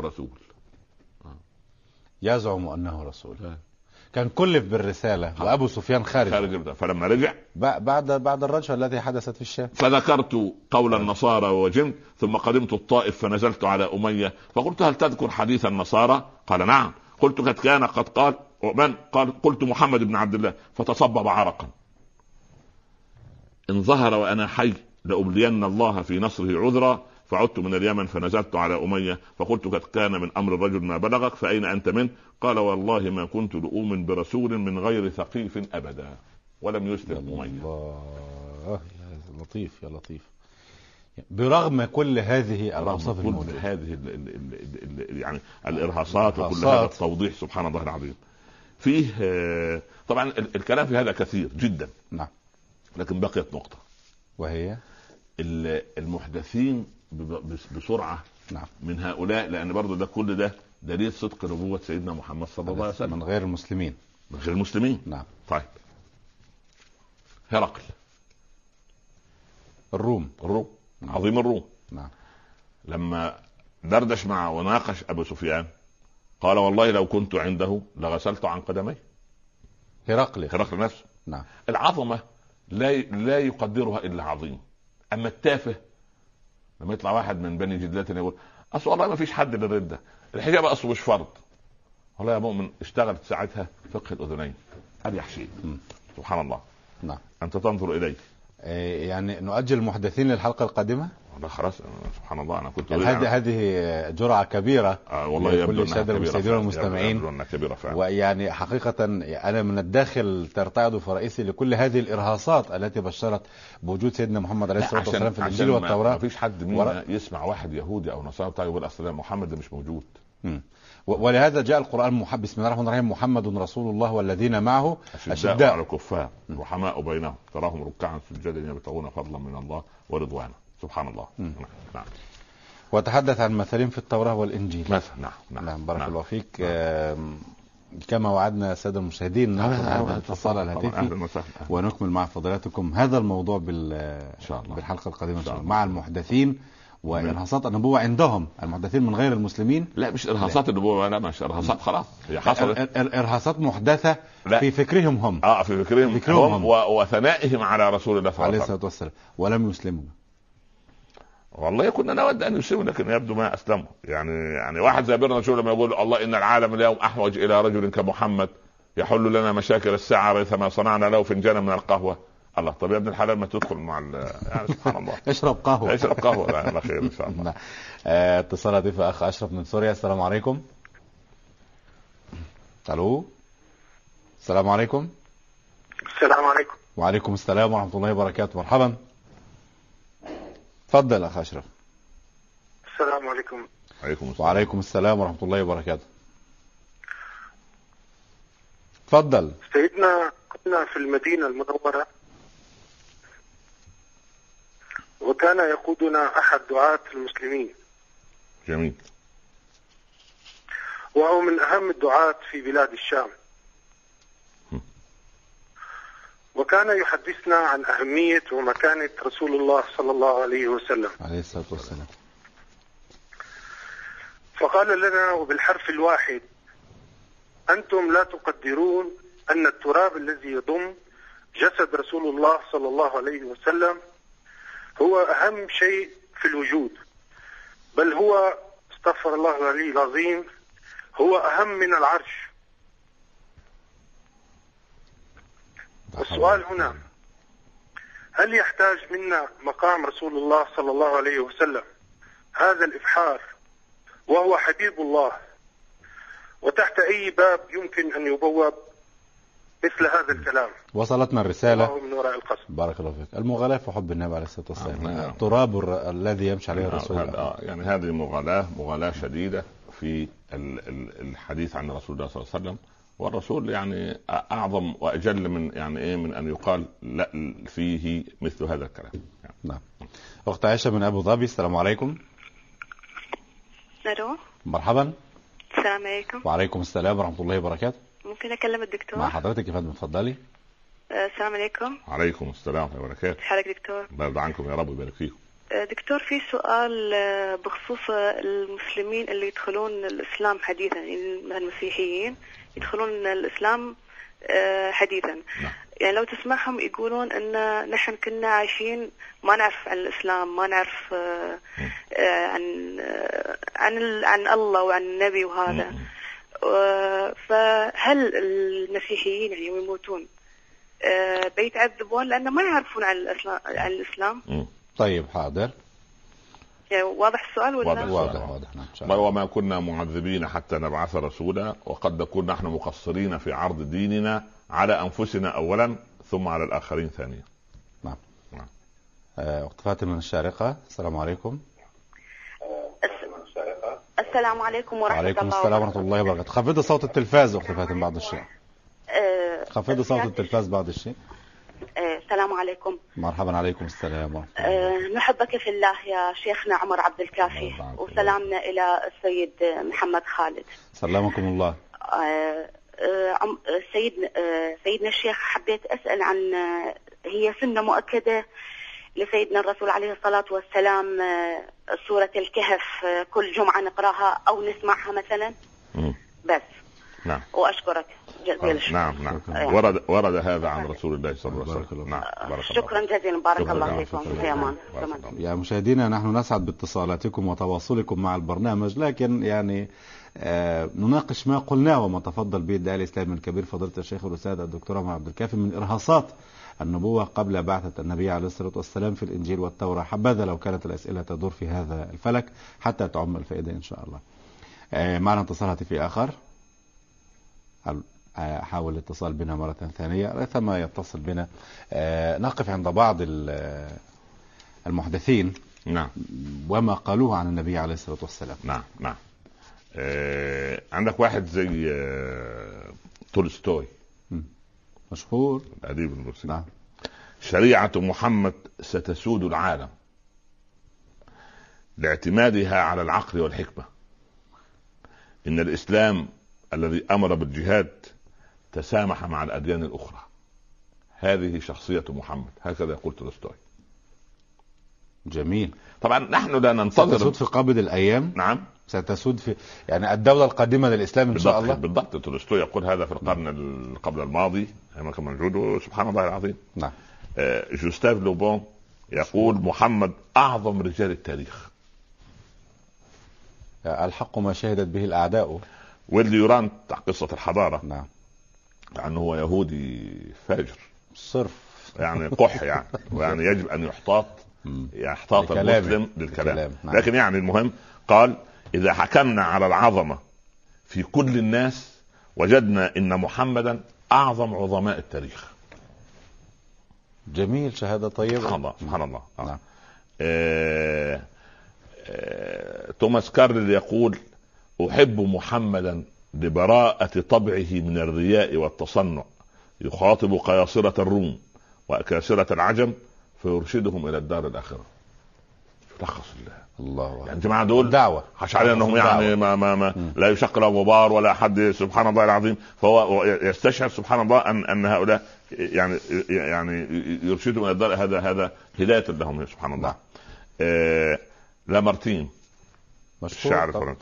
رسول. كان كلف بالرسالة وأبو سفيان خارج. فلما رجع بعد الرجفة التي حدثت في الشام فذكرت قول النصارى ووجمت. ثم قدمت الطائف فنزلت على أمية فقلت هل تذكر حديث النصارى؟ قال نعم. قلت قد كان قد قال من قال؟ قلت محمد بن عبد الله. فتصبب عرقا. إن ظهر وأنا حي لأبلين الله في نصره عذرا. فعدت من اليمن فنزلت على أمية فقلت قد كان من أمر الرجل ما بلغك، فأين أنت منه؟ قال والله ما كنت لأؤمن برسول من غير ثقيف أبدا. ولم يسلم أمية. الله يا لطيف يا لطيف. برغم كل هذه الأوصاف الموجودة، هذه يعني الإرهاصات وكل هذا التوضيح سبحان الله العظيم فيه. طبعا الكلام في هذا كثير جدا. نعم. لكن بقيت نقطة وهي المحدثين بسرعة من هؤلاء، لأن برضو ده كل ده دليل صدق نبوة سيدنا محمد صلى الله عليه وسلم من غير المسلمين. نعم. طيب هرقل الروم. نعم. عظيم الروم. نعم. لما دردش معه وناقش أبو سفيان قال والله لو كنت عنده لغسلت عن قدمي. هرقل نفسه. نعم. العظمة لا يقدرها إلا عظيم. أما التافه لما يطلع واحد من بني جدلتنا يقول أصل والله ما فيش حد للردة، الحجاب أصل مش فرض. والله يا مؤمن اشتغلت ساعتها فقه الأذنين أريح شيء سبحان الله. نعم. أنت تنظر إليك. يعني نؤجل المحدثين للحلقة القادمة. والله خلاص سبحان الله أنا كنت هذه جرعة كبيرة. والله يبدو أنها كبيرة المستمعين. ويعني حقيقة أنا من الداخل ترتعد فرائسي لكل هذه الإرهاصات التي بشرت بوجود سيدنا محمد عليه الصلاة والسلام في الإنجيل والتوراة. ما فيش حد يسمع واحد يهودي أو نصارى يقول أصل محمد مش موجود. ولهذا جاء القرآن بسم الله الرحمن الرحيم محمد رسول الله والذين معه أشداء على الكفار رحماء بينهم تراهم ركعا سجدا يبتغون فضلا من الله ورضوانا سبحان الله. نعم. وتحدث عن مثلين في التوراة والإنجيل. نعم. بارك الله فيك. كما وعدنا السادة المشاهدين ناخذ اتصال الهاتفي ونكمل مع فضيلتكم هذا الموضوع بالحلقة القادمة مع المحدثين وإرهاصات النبوة عندهم المحدثين من غير المسلمين. لا مش إرهاصات النبوة، لا مش إرهاصات، خلاص هي حصلت. إرهاصات محدثة في فكرهم هم، في فكرهم هم وثنائهم على رسول الله صلى الله عليه وسلم. ولم يسلموا. والله كنا نود أن يسلموا لكن يبدو ما أسلموا. يعني واحد زي بيرنا شو لما يقول الله إن العالم اليوم أحوج إلى رجل كمحمد يحل لنا مشاكل الساعة ريث ما صنعنا له فنجانا من القهوة. الله، طب يا ابن الحلال ما تدخل مع يعني سبحان الله. اشرب قهوة. لا خير ان شاء الله. اتصال ضيف اخ اشرف من سوريا. السلام عليكم. الو، السلام عليكم. السلام عليكم. وعليكم السلام ورحمة الله وبركاته. مرحبا، اتفضل اخ اشرف. السلام عليكم. وعليكم السلام ورحمة الله وبركاته. اتفضل. سيدنا كنا في المدينة المنورة وكان يقودنا أحد دعاة المسلمين. جميل. وهو من أهم الدعاة في بلاد الشام. وكان يحدثنا عن أهمية ومكانة رسول الله صلى الله عليه وسلم. عليه الصلاة والسلام. فقال لنا وبالحرف الواحد: أنتم لا تقدرون أن التراب الذي يضم جسد رسول الله صلى الله عليه وسلم هو أهم شيء في الوجود، بل هو استغفر الله العلي العظيم هو أهم من العرش. السؤال هنا: هل يحتاج منا مقام رسول الله صلى الله عليه وسلم هذا الإفحار وهو حبيب الله، وتحت أي باب يمكن أن يبوب مثل هذا الكلام؟ وصلتنا الرسالة من وراء القصر. بارك الله فيك. المغالاة في حب النبي عليه الصلاة والسلام، التراب الذي يمشي عليه الرسول. يعني هذه مغالاة شديدة في الحديث عن رسول الله صلى الله عليه وسلم. والرسول يعني أعظم وأجل من يعني إيه من أن يقال لا فيه مثل هذا الكلام. نعم. أخت عائشة من أبو ظبي. السلام عليكم. ألو. مرحبا. السلام عليكم. وعليكم السلام ورحمة الله وبركاته. ممكن أكلم الدكتور؟ مع حضرتك يا فندم، اتفضلي. السلام عليكم. وعليكم السلام ورحمة الله وبركاته. حضرتك دكتور؟ بعد عنكم يا رب ويبارك فيكم. دكتور، في سؤال بخصوص المسلمين اللي يدخلون الإسلام حديثا، يعني المسيحيين يدخلون الإسلام حديثا. نعم. يعني لو تسمعهم يقولون أن نحن كنا عايشين ما نعرف عن الإسلام، ما نعرف عن الله وعن النبي وهذا. فهل المسيحيين يعني يوم يموتون بيتعذبون لأنه ما يعرفون عن الإسلام؟ طيب حاضر. يعني واضح السؤال ولا؟ واضح. نعم. بل وما كنا معذبين حتى نبعث رسولا، وقد نكون نحن مقصرين في عرض ديننا على أنفسنا أولا ثم على الآخرين ثانيا. نعم. أخت فاطمة من الشارقة. السلام عليكم. السلام عليكم ورحمة الله وبركاته. السلام ورحمة الله وبركاته. خفضي صوت التلفاز أخت فاطمة بعض الشيء. خفضي صوت التلفاز بعض الشيء. السلام عليكم. مرحبا. عليكم السلام ورحمة الله. نحبك في الله يا شيخنا عمر عبد الكافي، وسلامنا إلى السيد محمد خالد سلامكم الله. سيدنا الشيخ، حبيت أسأل عن هي سنة مؤكدة لسيدنا الرسول عليه الصلاة والسلام سورة الكهف كل جمعة نقراها أو نسمعها مثلا؟ بس. نعم. وأشكرك جزيلا. نعم. يعني ورد هذا عن رسول الله صلى الله عليه وسلم. نعم. شكرا جزيلا. بارك الله فيكم. يا مشاهدينا، نحن نسعد باتصالاتكم وتواصلكم مع البرنامج، لكن يعني نناقش ما قلناه وما تفضل به الداعي الإسلامي الكبير فضيلة الشيخ الأستاذ الدكتور عمر عبد الكافي من إرهاصات النبوة قبل بعثة النبي عليه الصلاة والسلام في الإنجيل والتوراة. حبذا لو كانت الأسئلة تدور في هذا الفلك حتى تعم الفائدة إن شاء الله. معنا اتصال هاتفي آخر. حاول الاتصال بنا مرة ثانية ثم يتصل بنا. نقف عند بعض المحدثين. نعم. وما قالوه عن النبي عليه الصلاة والسلام. نعم. عندك واحد زي تولستوي مشهور الأديب الروسي. نعم. شريعة محمد ستسود العالم لاعتمادها على العقل والحكمة. إن الإسلام الذي أمر بالجهاد تسامح مع الأديان الأخرى. هذه شخصية محمد، هكذا يقول تولستوي. جميل. طبعا نحن لا ننتظر ستسود في قابض الأيام. نعم ستسود في يعني الدولة القادمة للإسلام إن شاء الله. بالضبط. تولستوي يقول هذا في القرن قبل الماضي كما كان موجود. سبحان الله العظيم. نعم. جوستاف لوبون يقول محمد أعظم رجال التاريخ. الحق ما شهدت به الأعداء. ويلي يورانت قصة الحضارة. نعم. لأنه هو يهودي فاجر صرف يعني قح يعني ويعني يجب أن يحتاط المسلم للكلام. نعم. لكن يعني المهم قال إذا حكمنا على العظمة في كل الناس وجدنا إن محمدا أعظم عظماء التاريخ. جميل. شهادة طيبة. سبحان الله. سبحان الله. نعم. توماس كارل يقول أحب محمدا لبراءة طبعه من الرياء والتصنع، يخاطب قياصرة الروم وأكاسرة العجم فيرشدهم إلى الدار الآخرة. تلخص الله يعني جماعة دول دعوة حش علينا أنهم يعني ما لا يشق لا غبار ولا حد. سبحان الله العظيم. فهو يستشعر سبحان الله أن هؤلاء يعني يرشدهم إلى الدار. هذا هداية لهم سبحان الله. لامارتين الشاعر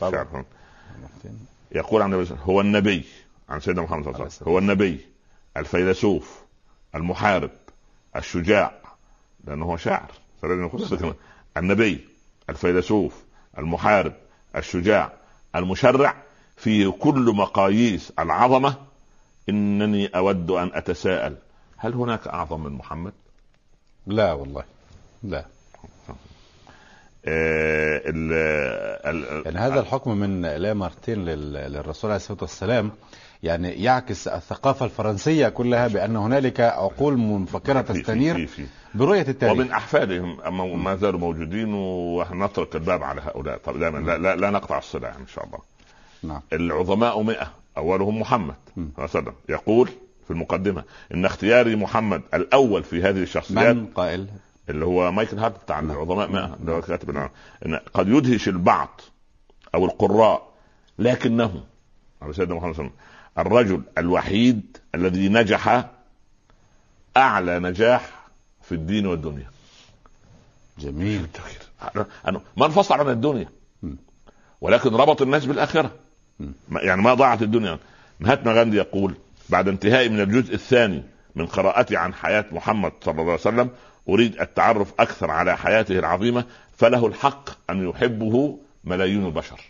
يقول عن هو النبي عن سيدنا محمد صلى الله عليه وسلم هو النبي الفيلسوف المحارب الشجاع لأنه هو شاعر. النبي الفيلسوف المحارب الشجاع المشرع في كل مقاييس العظمة. إنني أود أن أتساءل هل هناك أعظم من محمد؟ لا والله لا. يعني هذا الحكم من لامارتين للرسول عليه الصلاة والسلام يعني يعكس الثقافة الفرنسية كلها بأن هنالك عقول منفكرة تستنير برؤية التاريخ ومن أحفادهم ما زالوا موجودين ونطرق الباب على هؤلاء. طب دائما لا نقطع الصلة إن شاء الله. نعم. العظماء 100 أولهم محمد صلى. يقول في المقدمة إن اختياري محمد الأول في هذه الشخصيات من قائل اللي هو مايكل هارت بتاع العظماء 100 اللي هو كاتب إن قد يدهش البعض أو القراء لكنه على سيدنا محمد صلى الله عليه وسلم الرجل الوحيد الذي نجح أعلى نجاح في الدين والدنيا. جميل. ما انفصل عن الدنيا ولكن ربط الناس بالآخرة يعني ما ضاعت الدنيا. مهاتما غاندي يقول بعد انتهائي من الجزء الثاني من قراءتي عن حياة محمد صلى الله عليه وسلم أريد التعرف أكثر على حياته العظيمة فله الحق أن يحبه ملايين البشر.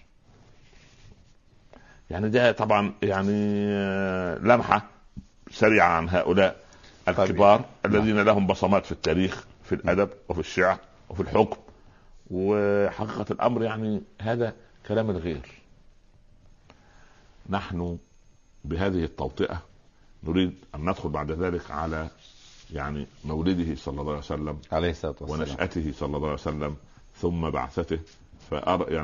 يعني ده طبعا يعني لمحة سريعة عن هؤلاء الكبار. طيب. الذين لهم بصمات في التاريخ في الأدب وفي الشعر وفي الحكم. وحقيقة الأمر يعني هذا كلام الغير. نحن بهذه التوطئة نريد أن ندخل بعد ذلك على يعني مولده صلى الله عليه وسلم ونشأته صلى الله عليه وسلم ثم بعثته. أرى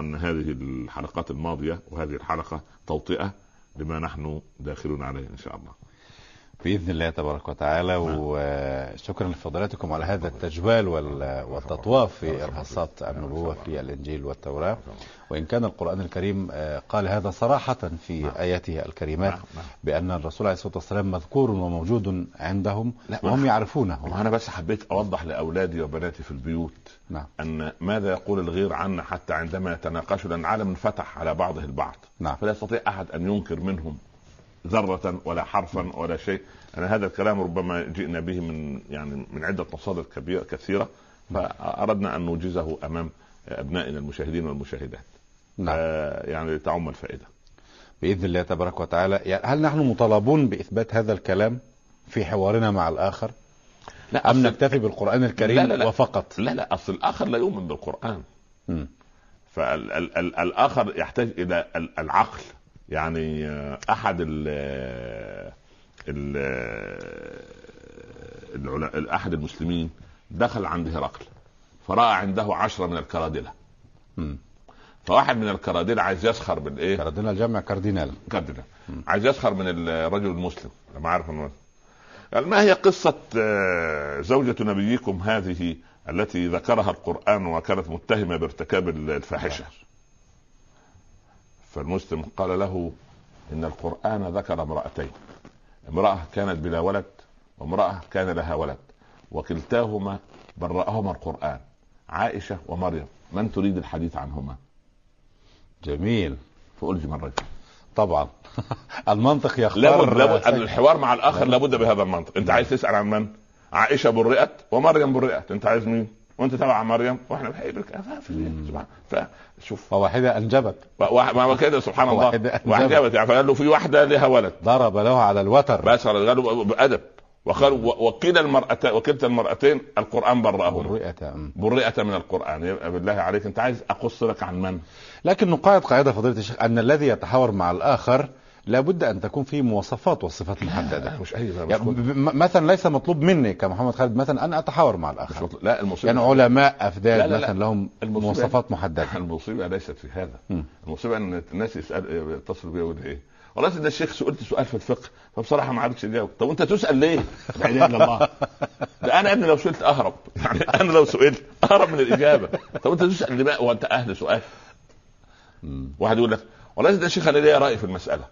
أن هذه الحلقات الماضية وهذه الحلقة توطئة لما نحن داخلون عليه إن شاء الله بإذن الله تبارك وتعالى. وشكرا لفضلاتكم على هذا التجوال والتطوير في إرهاصات النبوة في الإنجيل والتوراة. وإن كان القرآن الكريم قال هذا صراحة في آياته الكريمات بأن الرسول عليه الصلاة والسلام مذكور وموجود عندهم وهم يعرفونه. وأنا بس حبيت أوضح لأولادي وبناتي في البيوت أن ماذا يقول الغير عنا حتى عندما يتناقشوا لأن العالم انفتح على بعضه البعض فلا يستطيع أحد أن ينكر منهم ذرة ولا حرفا ولا شيء. أنا هذا الكلام ربما جئنا به من عدة مصادر كثيرة فأردنا أن نوجزه أمام أبنائنا المشاهدين والمشاهدات. نعم. يعني لتعم الفائدة بإذن الله تبارك وتعالى. يعني هل نحن مطالبون بإثبات هذا الكلام في حوارنا مع الآخر؟ لا. أم نكتفي بالقرآن الكريم؟ لا وفقط. لا أصل الآخر لا يؤمن بالقرآن فالآخر يحتاج إلى العقل. يعني أحد أحد المسلمين دخل عند هرقل فرأى عنده 10 من الكرادلة فواحد من الكرادلة عايز يسخر بالإيه كرادلة جمع كاردينال عايز يسخر من الرجل المسلم لما عارف أنه قال ما هي قصة زوجة نبيكم هذه التي ذكرها القرآن وكانت متهمة بارتكاب الفاحشة؟ فالمسلم قال له إن القرآن ذكر امرأتين، امرأة كانت بلا ولد وامرأة كان لها ولد وكلتاهما برأهما القرآن عائشة ومريم، من تريد الحديث عنهما؟ جميل، فقلت مرة طبعا المنطق يختار. لابد أن الحوار مع الآخر لابد بهذا المنطق. أنت عايز تسأل عن من؟ عائشة برئت ومريم برئت، أنت عايز مين؟ وأنت تبع مريم وإحنا بحيبك أفاف سبحان. فشوف واحدة أنجبت ما كده سبحان الله، واحدة أنجبت يعني فقال له في واحدة لها ولد، ضرب له على الوتر بس قال له بأدب، وقال وكلتا المرأتين القرآن برأهما برئة من القرآن. يبقى بالله عليك أنت عايز أقص لك عن من؟ لكن نقاط قاعدة فضيلة الشيخ أن الذي يتحاور مع الآخر لابد أن تكون فيه مواصفات وصفات محددة. مش أي يعني مثلا ليس مطلوب مني كمحمد خالد مثلا أن أتحاور مع الآخر، لا المصيبة يعني علماء أفداد مثلا لهم مواصفات محددة. المصيبة ليست في هذا، المصيبة أن الناس يتصلوا بيقول إيه والله ده الشيخ سألت سؤال في الفقه فبصراحة ما عرفتش أجاوب. طب أنت تسأل ليه؟ ده أنا ابني لو سئلت أهرب، يعني أنا لو سئلت أهرب من الإجابة. طب أنت تسأل ليه بقى وأنت أهل سؤال؟ واحد يقول لك والله ده الشيخ أنا ليه رأي في المسألة.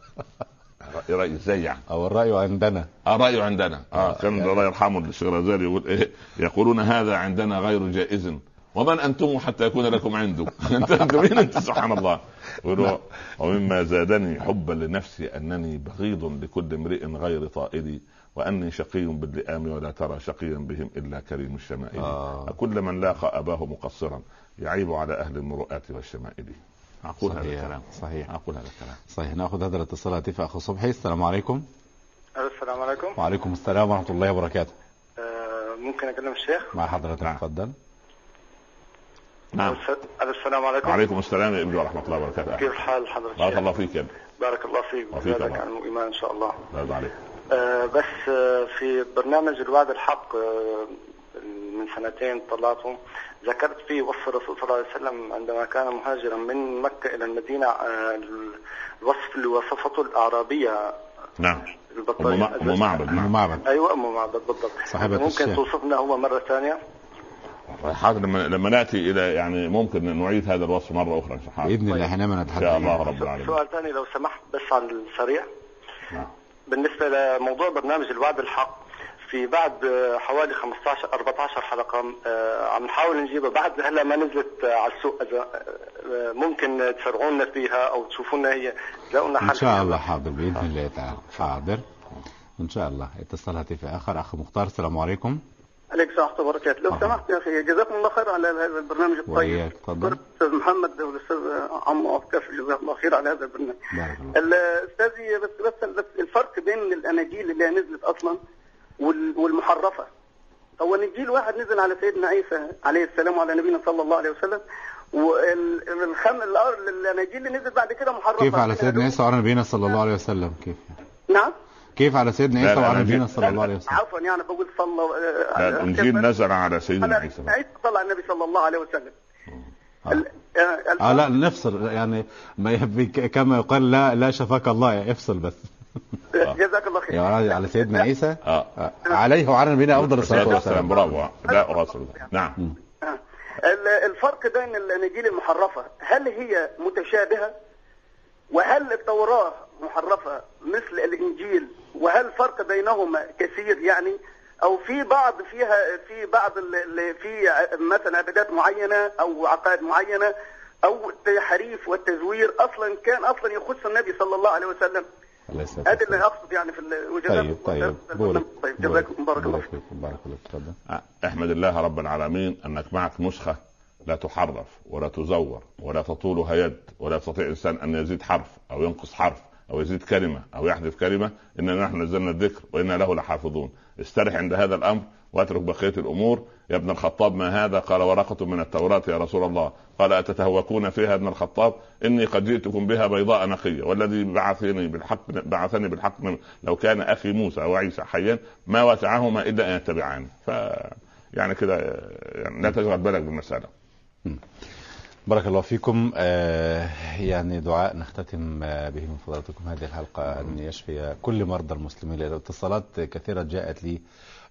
رأي إزاي يعني؟ أو الرأي عندنا رأي عندنا كان الله يرحمه الشيخ الغزالي يقول إيه؟ يقولون هذا عندنا غير جائز ومن أنتم حتى يكون لكم عنده. أنت مين أنت سبحان الله. ومما زادني حبا لنفسي أنني بغيض لكل امرئ غير طائلي وأني شقي باللئام ولا ترى شقيا بهم إلا كريم الشمائل. كل من لاقى أباه مقصرا يعيب على أهل المروءات والشمائل. أقول هذا الكلام صحيح. نأخذ هذا الاتصال هاتف أخو صبحي. السلام عليكم. السلام عليكم. وعليكم السلام ورحمة الله وبركاته. ممكن أكلم الشيخ مع حضرتك؟ تفضل. نعم. السلام عليكم. وعليكم السلام يا ابني ورحمة الله وبركاته. كيف حال حضرتك؟ بارك الله فيك. بارك الله فيك وزادك عن الإيمان إن شاء الله. بارك عليك. بس في برنامج الوعد الحق من سنتين طلعته ذكرت فيه وصف الرسول صلى الله عليه وسلم عندما كان مهاجرا من مكة إلى المدينة الوصف اللي وصفته الأعرابية. نعم. أم معبد. أيوة أم معبد بالضبط. ممكن توصفنا هو مرة ثانية؟ حاضر، لما نأتي إلى يعني ممكن نعيد هذا الوصف مرة أخرى بإذن الله. إحنا ما نتحدث عن رب العالمين. سؤال ثاني لو سمحت بس على السريع. نعم. بالنسبة لموضوع برنامج الوعد الحق، في بعد حوالي 14 حلقة عم نحاول نجيبها بعد هلا ما نزلت على السوق، ممكن تسرعونا فيها أو تشوفونا هي لقونا حل إن شاء الله. حاضر بإذن الله تعالى. حاضر إن شاء الله. اتصال هاتفي آخر أخ مختار. السلام عليكم. عليك ساعة وبركاته. لو سمحت يا أخي جزاكم الله خير على هذا البرنامج الطيب. أستاذ محمد والأستاذ عمر عبد الكافي جزاكم الله خير على هذا البرنامج. الأستاذي بس الفرق بين الأناجيل اللي نزلت أصلا والمحرفة، هو الإنجيل واحد نزل على سيدنا عيسى عليه السلام وعلى نبينا صلى الله عليه وسلم، الأناجيل اللي نزل بعد كده محرفة. كيف على سيدنا عيسى وعلى نبينا صلى الله عليه وسلم؟ كيف نعم؟ كيف على سيدنا عيسى وعلى نبينا صلى الله عليه وسلم؟ عفوا يعني بقول صلى الانجيل نزل على سيدنا عيسى طلع النبي صلى الله عليه وسلم. لا نفصل يعني كما يقال لا شفاك الله، افصل بس. جزاك الله خير. على سيدنا عيسى عليه وعلى نبينا افضل الصلاه والسلام. برافو. لا رسول الله. نعم. الفرق بين الاناجيل المحرفه هل هي متشابهه وهل التوراه محرفه مثل الانجيل وهل فرق بينهما كثير يعني او في بعض فيها في بعض اللي في مثلا عبادات معينه او عقائد معينه او التحريف والتزوير اصلا كان اصلا يخص النبي صلى الله عليه وسلم؟ هذا اللي أقصد يعني في الوجهات. طيب جزاكم بارك الله فيك. بارك الله فيك. أحمد الله رب العالمين أنك معك نسخة لا تحرف ولا تزور ولا تطولها يد ولا يستطيع إنسان أن يزيد حرف أو ينقص حرف أو يزيد كلمة أو يحذف كلمة. إننا نحن نزلنا الذكر وإنا له لحافظون. استرح عند هذا الأمر واترك بقية الأمور. يا ابن الخطاب ما هذا؟ قال ورقة من التوراة يا رسول الله. قال أتتهوكون فيها ابن الخطاب؟ إني قد جئتكم بها بيضاء نقية والذي بعثني بالحق لو كان أخي موسى وعيسى حيا ما وسعهما إلا أن يتبعاني. يعني كده يعني لا تشغل بالك بالمسألة. بارك الله فيكم. يعني دعاء نختتم به من فضلاتكم هذه الحلقة أن يشفي كل مرضى المسلمين. الاتصالات كثيرة جاءت لي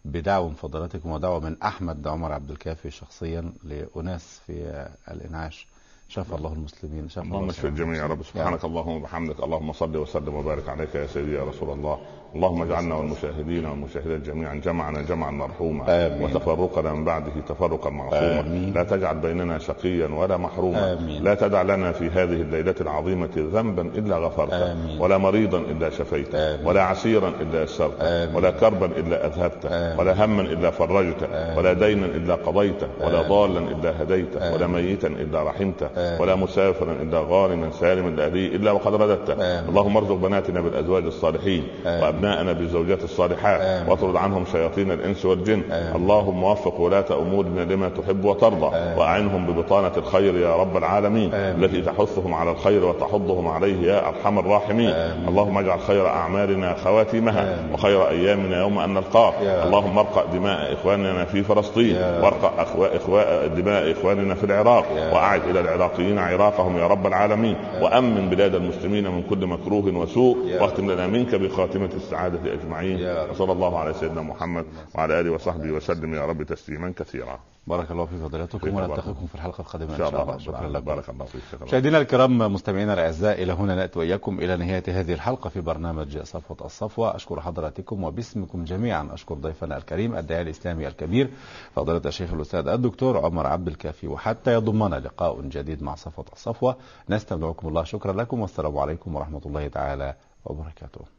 بدعوة من فضلاتكم ودعوة من أحمد عمر عبد الكافي شخصيا لأناس في الإنعاش شاف الله المسلمين، شاف الله المسلمين الجميع يا رب. سبحانك اللهم وبحمدك، اللهم صل وسلم وبارك عليك يا سيدي يا رسول الله. اللهم اجعلنا والمشاهدين والمشاهدات جميعا جمعنا جمعا مرحوما، وتفرقنا من بعده تفرقا معصوما. لا تجعل بيننا شقيا ولا محروما. لا تدع لنا في هذه الليلة العظيمة ذنبا إلا غفرته، ولا مريضا إلا شفيته، ولا عسيرا إلا يسرته، ولا كربا إلا أذهبته، ولا هما إلا فرجته، ولا دينا إلا قضيته، ولا ضالا إلا هديته، ولا ميتا إلا رحمته، ولا مسافرا إلا غانما سالما لأبيه إلا وقد رددته. اللهم ارزق بناتنا بالأزواج الصالحين، وأبناءنا بالزوجات الصالحات، واطرد عنهم شياطين الإنس والجن. اللهم وفق ولاة أمورنا لما تحب وترضى، وأعنهم ببطانة الخير يا رب العالمين، التي تحثهم على الخير وتحضهم عليه يا أرحم الراحمين. اللهم اجعل خير أعمالنا خواتيمها، وخير أيامنا يوم أن نلقاك. اللهم ارقى دماء إخواننا في فلسطين، وارقى دماء إخواننا في العراق، وأعد إلى العراقيين عراقهم يا رب العالمين، وأمن بلاد المسلمين من كل مكروه وسوء، واختم لنا منك بخاتمة السعادة أجمعين. وصلى الله على سيدنا محمد وعلى آله وصحبه وسلم يا رب تسليما كثيرا. بارك الله في فضيلتكم، ونلتقيكم في الحلقة القادمة إن شاء الله. شكرا لك، بارك الله فيك. مشاهدينا الكرام، مستمعينا الأعزاء، إلى هنا نأتي وإياكم إلى نهاية هذه الحلقة في برنامج صفوة الصفوة. أشكر حضراتكم وباسمكم جميعا أشكر ضيفنا الكريم الداعية الإسلامي الكبير فضيلة الشيخ الأستاذ الدكتور عمر عبد الكافي، وحتى يضمنا لقاء جديد مع صفوة الصفوة نستودعكم الله. شكرا لكم، والسلام عليكم ورحمة الله تعالى وبركاته.